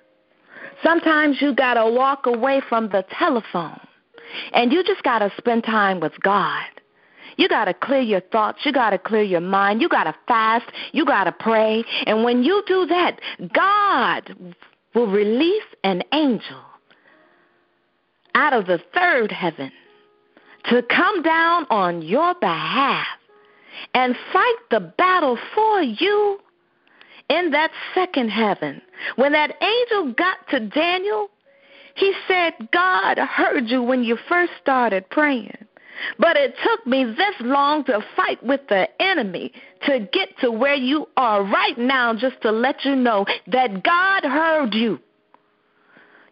Sometimes you got to walk away from the telephone. And you just got to spend time with God. You got to clear your thoughts. You got to clear your mind. You got to fast. You got to pray. And when you do that, God will release an angel out of the third heaven to come down on your behalf and fight the battle for you in that second heaven. When that angel got to Daniel, he said, God heard you when you first started praying, but it took me this long to fight with the enemy to get to where you are right now, just to let you know that God heard you.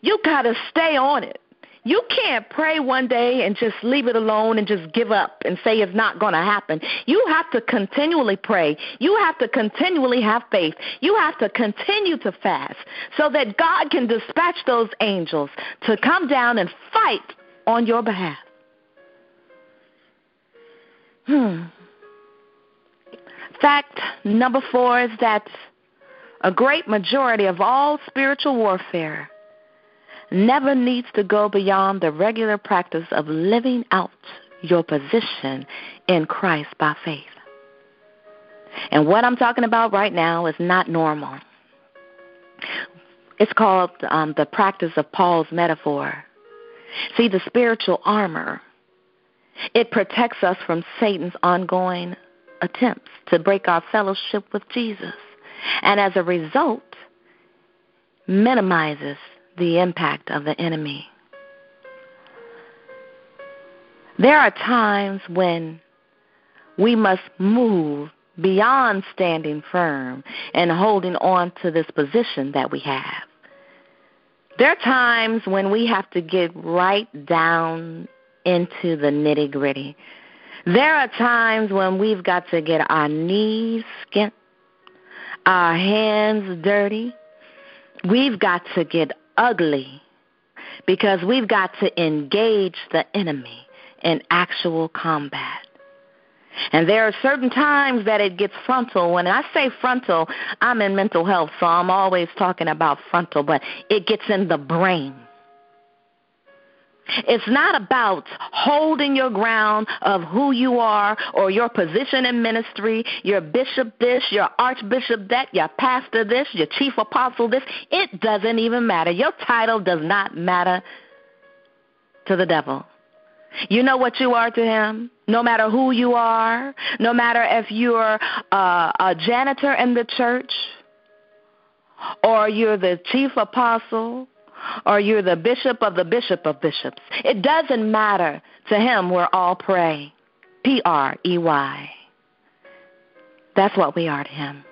You got to stay on it. You can't pray one day and just leave it alone and just give up and say it's not going to happen. You have to continually pray. You have to continually have faith. You have to continue to fast so that God can dispatch those angels to come down and fight on your behalf. Hmm. Fact number four is that a great majority of all spiritual warfare never needs to go beyond the regular practice of living out your position in Christ by faith. And what I'm talking about right now is not normal. It's called um, the practice of Paul's metaphor. See, the spiritual armor, it protects us from Satan's ongoing attempts to break our fellowship with Jesus, and as a result, minimizes the impact of the enemy. There are times when we must move beyond standing firm and holding on to this position that we have. There are times when we have to get right down into the nitty-gritty. There are times when we've got to get our knees skint, our hands dirty. We've got to get ugly, because we've got to engage the enemy in actual combat. And there are certain times that it gets frontal. When I say frontal, I'm in mental health, so I'm always talking about frontal, but it gets in the brain. It's not about holding your ground of who you are or your position in ministry, your bishop this, your archbishop that, your pastor this, your chief apostle this. It doesn't even matter. Your title does not matter to the devil. You know what you are to him, no matter who you are, no matter if you're a, a janitor in the church or you're the chief apostle, or you're the bishop of the bishop of bishops. It doesn't matter. To him, we're all prey. P R E Y. That's what we are to him.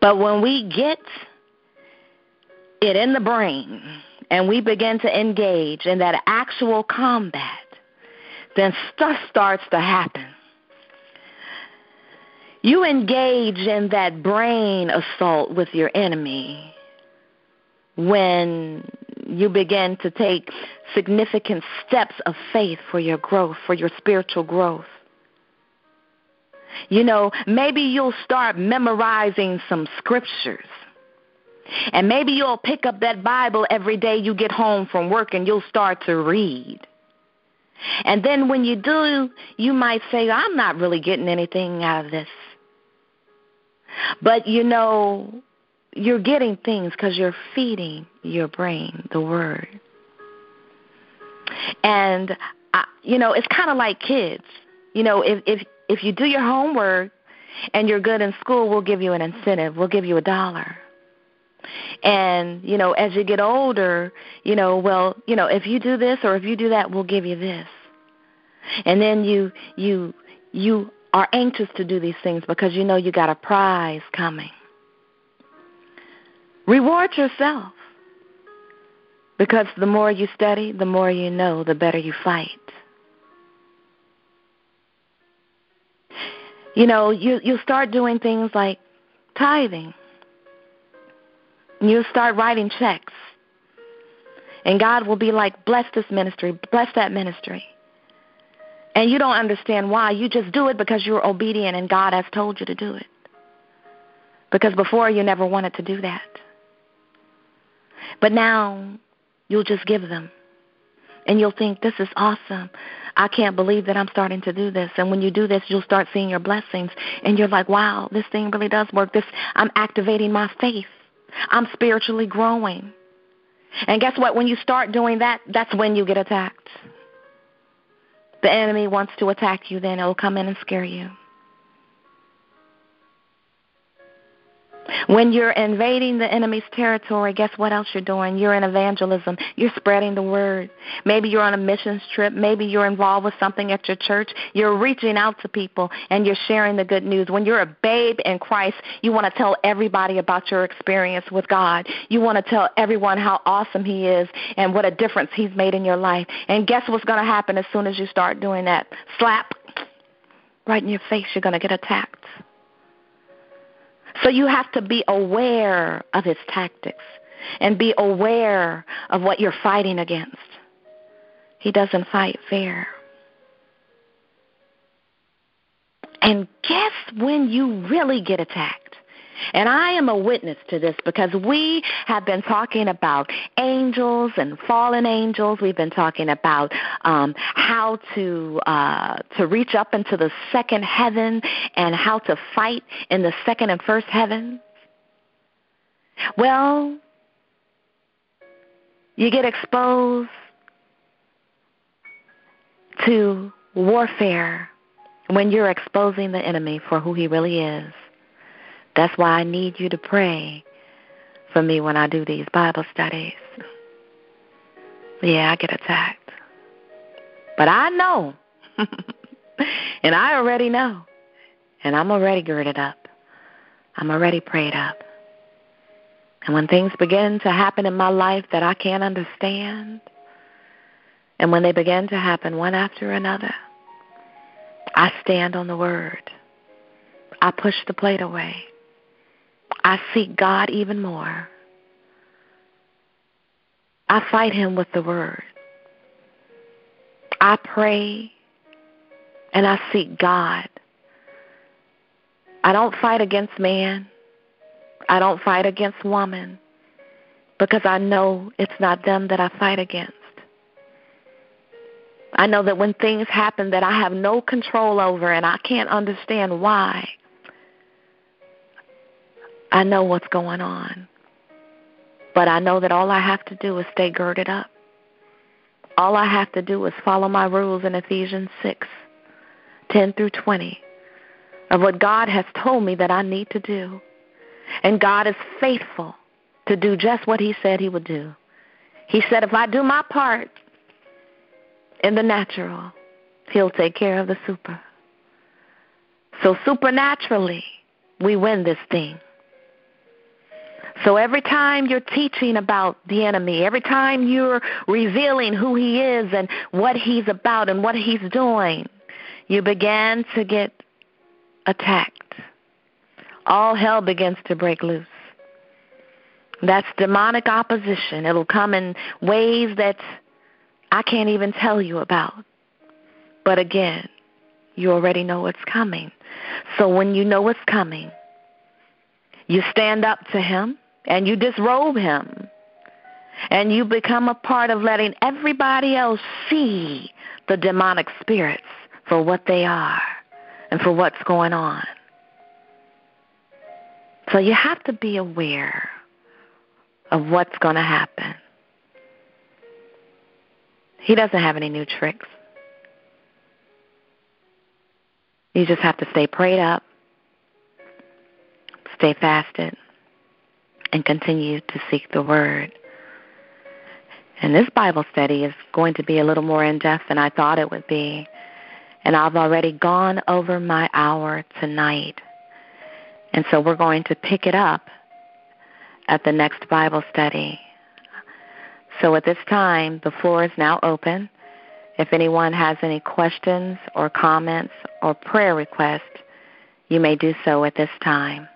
But when we get it in the brain and we begin to engage in that actual combat, then stuff starts to happen. You engage in that brain assault with your enemy when you begin to take significant steps of faith for your growth, for your spiritual growth. You know, maybe you'll start memorizing some scriptures. And maybe you'll pick up that Bible every day you get home from work and you'll start to read. And then when you do, you might say, I'm not really getting anything out of this. But, you know, you're getting things because you're feeding your brain the word. And, I, you know, it's kind of like kids. You know, if, if if you do your homework and you're good in school, we'll give you an incentive. We'll give you a dollar. And, you know, as you get older, you know, well, you know, if you do this or if you do that, we'll give you this. And then you you you are anxious to do these things because you know you got a prize coming. Reward yourself, because the more you study, the more you know, the better you fight. You know, you, you'll start doing things like tithing. You'll start writing checks. And God will be like, bless this ministry, bless that ministry. And you don't understand why. You just do it because you're obedient and God has told you to do it. Because before you never wanted to do that. But now you'll just give them. And you'll think, this is awesome. I can't believe that I'm starting to do this. And when you do this, you'll start seeing your blessings. And you're like, wow, this thing really does work. This, I'm activating my faith. I'm spiritually growing. And guess what? When you start doing that, that's when you get attacked. The enemy wants to attack you, then it'll come in and scare you. When you're invading the enemy's territory, guess what else you're doing? You're in evangelism. You're spreading the word. Maybe you're on a missions trip. Maybe you're involved with something at your church. You're reaching out to people, and you're sharing the good news. When you're a babe in Christ, you want to tell everybody about your experience with God. You want to tell everyone how awesome he is and what a difference he's made in your life. And guess what's going to happen as soon as you start doing that? Slap. Right in your face, you're going to get attacked. So you have to be aware of his tactics and be aware of what you're fighting against. He doesn't fight fair. And guess when you really get attacked? And I am a witness to this, because we have been talking about angels and fallen angels. We've been talking about um, how to uh, to reach up into the second heaven and how to fight in the second and first heaven. Well, you get exposed to warfare when you're exposing the enemy for who he really is. That's why I need you to pray for me when I do these Bible studies. Yeah, I get attacked. But I know, and I already know, and I'm already girded up. I'm already prayed up. And when things begin to happen in my life that I can't understand, and when they begin to happen one after another, I stand on the word. I push the plate away. I seek God even more. I fight him with the word. I pray and I seek God. I don't fight against man. I don't fight against woman, because I know it's not them that I fight against. I know that when things happen that I have no control over and I can't understand why, I know what's going on, but I know that all I have to do is stay girded up. All I have to do is follow my rules in Ephesians six, ten through twenty, of what God has told me that I need to do. And God is faithful to do just what he said he would do. He said, if I do my part in the natural, he'll take care of the super. So supernaturally, we win this thing. So every time you're teaching about the enemy, every time you're revealing who he is and what he's about and what he's doing, you begin to get attacked. All hell begins to break loose. That's demonic opposition. It'll come in ways that I can't even tell you about. But again, you already know it's coming. So when you know it's coming, you stand up to him and you disrobe him, and you become a part of letting everybody else see the demonic spirits for what they are and for what's going on. So you have to be aware of what's going to happen. He doesn't have any new tricks. You just have to stay prayed up, stay fasted, and continue to seek the word. And this Bible study is going to be a little more in-depth than I thought it would be. and I've already gone over my hour tonight. And so we're going to pick it up at the next Bible study. So at this time, the floor is now open. If anyone has any questions or comments or prayer requests, you may do so at this time.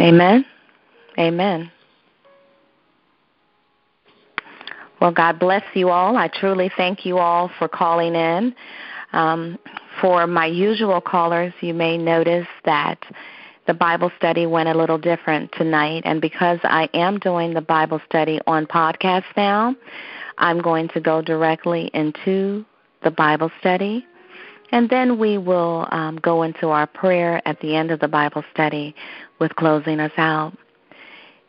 Amen. Amen. Well, God bless you all. I truly thank you all for calling in. Um, for my usual callers, you may notice that the Bible study went a little different tonight, and because I am doing the Bible study on podcast now, I'm going to go directly into the Bible study, and then we will um, go into our prayer at the end of the Bible study with closing us out.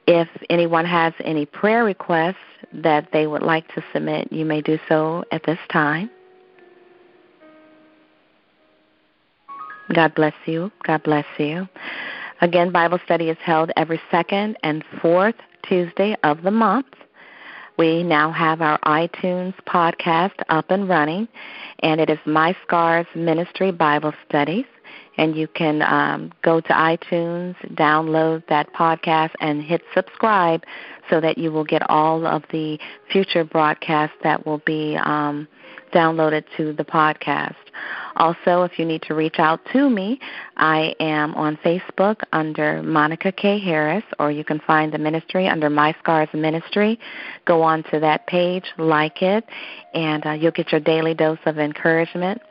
If anyone has any prayer requests that they would like to submit, you may do so at this time. God bless you. God bless you. Again, Bible study is held every second and fourth Tuesday of the month. We now have our iTunes podcast up and running, and it is My Scars Ministry Bible Studies. And you can um, go to iTunes, download that podcast, and hit subscribe so that you will get all of the future broadcasts that will be um, downloaded to the podcast. Also, if you need to reach out to me, I am on Facebook under Monica K. Harris, or you can find the ministry under My Scars Ministry. Go on to that page, like it, and uh, you'll get your daily dose of encouragement.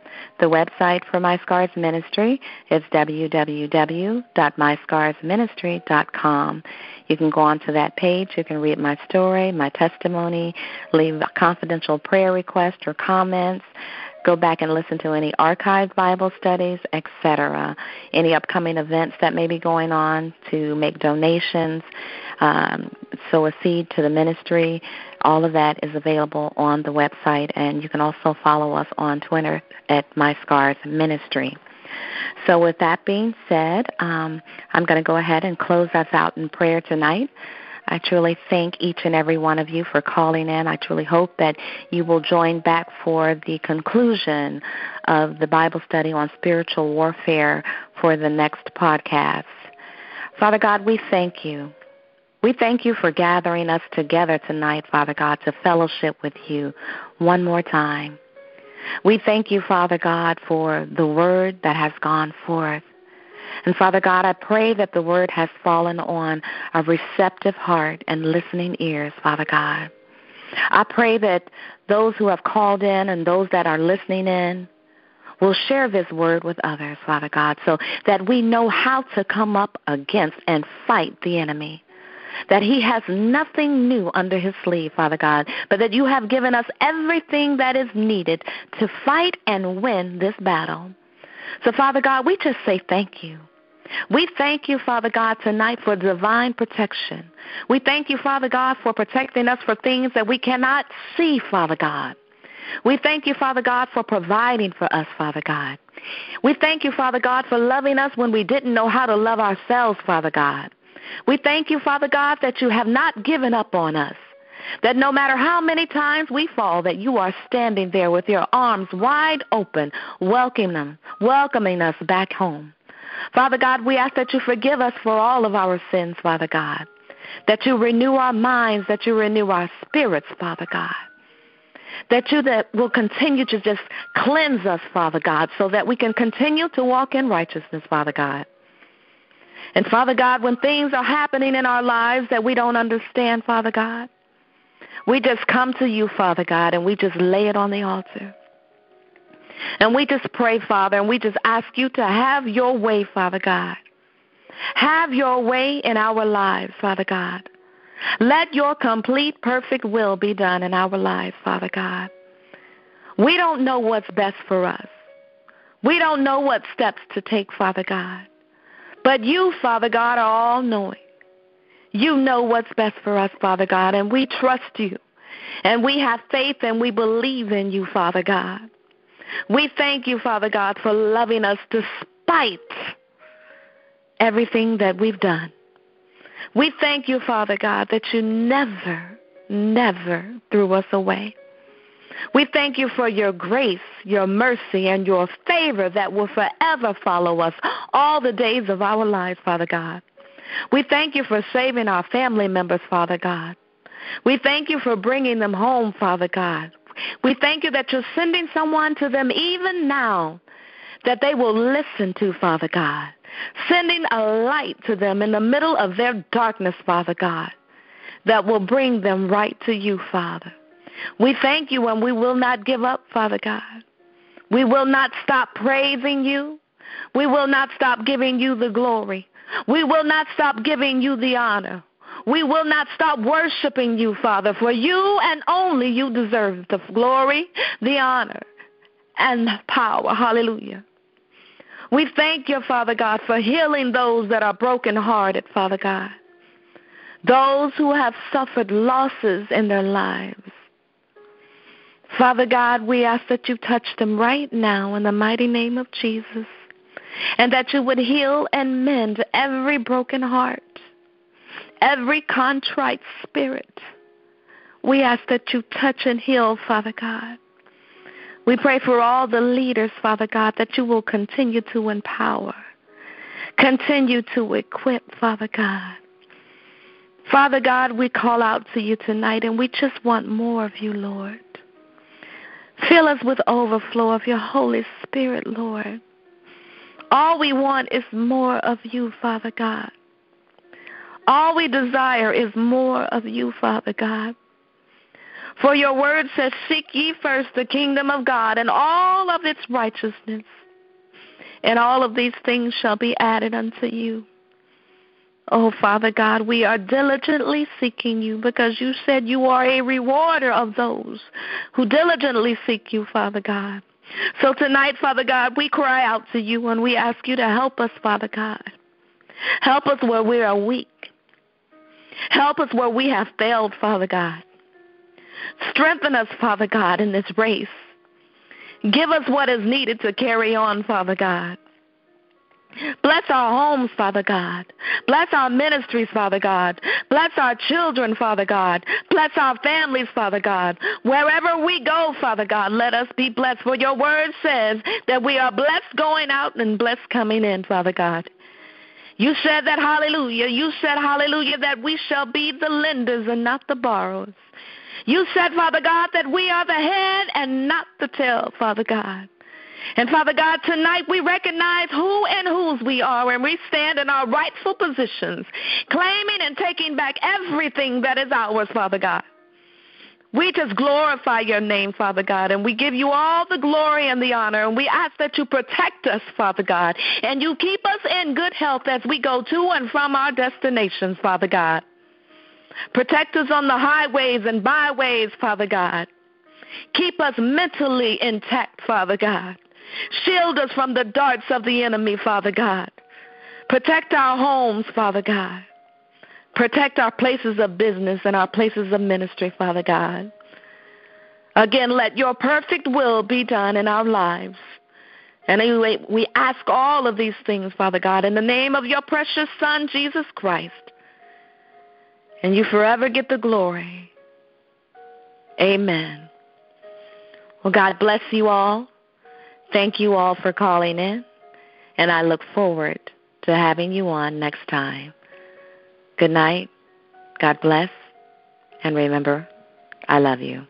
The website for My Scars Ministry is w w w dot my scars ministry dot com. You can go onto that page. You can read my story, my testimony, leave a confidential prayer request or comments, go back and listen to any archived Bible studies, et cetera, any upcoming events that may be going on, to make donations, um, sow a seed to the ministry. All of that is available on the website, and you can also follow us on Twitter at My Scars Ministry. So with that being said, um, I'm going to go ahead and close us out in prayer tonight. I truly thank each and every one of you for calling in. I truly hope that you will join back for the conclusion of the Bible study on spiritual warfare for the next podcast. Father God, we thank you. We thank you for gathering us together tonight, Father God, to fellowship with you one more time. We thank you, Father God, for the word that has gone forth. And, Father God, I pray that the word has fallen on a receptive heart and listening ears, Father God. I pray that those who have called in and those that are listening in will share this word with others, Father God, so that we know how to come up against and fight the enemy, that he has nothing new under his sleeve, Father God, but that you have given us everything that is needed to fight and win this battle. So, Father God, we just say thank you. We thank you, Father God, tonight for divine protection. We thank you, Father God, for protecting us for things that we cannot see, Father God. We thank you, Father God, for providing for us, Father God. We thank you, Father God, for loving us when we didn't know how to love ourselves, Father God. We thank you, Father God, that you have not given up on us, that no matter how many times we fall, that you are standing there with your arms wide open, welcoming them, welcoming us back home. Father God, we ask that you forgive us for all of our sins, Father God, that you renew our minds, that you renew our spirits, Father God, that you that will continue to just cleanse us, Father God, so that we can continue to walk in righteousness, Father God. And Father God, when things are happening in our lives that we don't understand, Father God, we just come to you, Father God, and we just lay it on the altar. And we just pray, Father, and we just ask you to have your way, Father God. Have your way in our lives, Father God. Let your complete, perfect will be done in our lives, Father God. We don't know what's best for us. We don't know what steps to take, Father God. But you, Father God, are all-knowing. You know what's best for us, Father God, and we trust you. And we have faith and we believe in you, Father God. We thank you, Father God, for loving us despite despite everything that we've done. We thank you, Father God, that you never, never threw us away. We thank you for your grace, your mercy, and your favor that will forever follow us all the days of our lives, Father God. We thank you for saving our family members, Father God. We thank you for bringing them home, Father God. We thank you that you're sending someone to them even now that they will listen to, Father God, sending a light to them in the middle of their darkness, Father God, that will bring them right to you, Father. We thank you and we will not give up, Father God. We will not stop praising you. We will not stop giving you the glory. We will not stop giving you the honor. We will not stop worshiping you, Father, for you and only you deserve the glory, the honor, and power. Hallelujah. We thank you, Father God, for healing those that are brokenhearted, Father God, those who have suffered losses in their lives. Father God, we ask that you touch them right now in the mighty name of Jesus, and that you would heal and mend every broken heart, every contrite spirit. We ask that you touch and heal, Father God. We pray for all the leaders, Father God, that you will continue to empower, continue to equip, Father God. Father God, we call out to you tonight, and we just want more of you, Lord. Fill us with overflow of your Holy Spirit, Lord. All we want is more of you, Father God. All we desire is more of you, Father God. For your word says, seek ye first the kingdom of God and all of its righteousness, and all of these things shall be added unto you. Oh, Father God, we are diligently seeking you because you said you are a rewarder of those who diligently seek you, Father God. So tonight, Father God, we cry out to you and we ask you to help us, Father God. Help us where we are weak. Help us where we have failed, Father God. Strengthen us, Father God, in this race. Give us what is needed to carry on, Father God. Bless our homes, Father God. Bless our ministries, Father God. Bless our children, Father God. Bless our families, Father God. Wherever we go, Father God, let us be blessed. For your word says that we are blessed going out and blessed coming in, Father God. You said that, hallelujah. You said, hallelujah, that we shall be the lenders and not the borrowers. You said, Father God, that we are the head and not the tail, Father God. And, Father God, tonight we recognize who and whose we are, and we stand in our rightful positions, claiming and taking back everything that is ours, Father God. We just glorify your name, Father God, and we give you all the glory and the honor, and we ask that you protect us, Father God, and you keep us in good health as we go to and from our destinations, Father God. Protect us on the highways and byways, Father God. Keep us mentally intact, Father God. Shield us from the darts of the enemy, Father God. Protect our homes, Father God. Protect our places of business and our places of ministry, Father God. Again, let your perfect will be done in our lives. And we ask all of these things, Father God, in the name of your precious Son, Jesus Christ. And you forever get the glory. Amen. Well, God bless you all. Thank you all for calling in, and I look forward to having you on next time. Good night, God bless, and remember, I love you.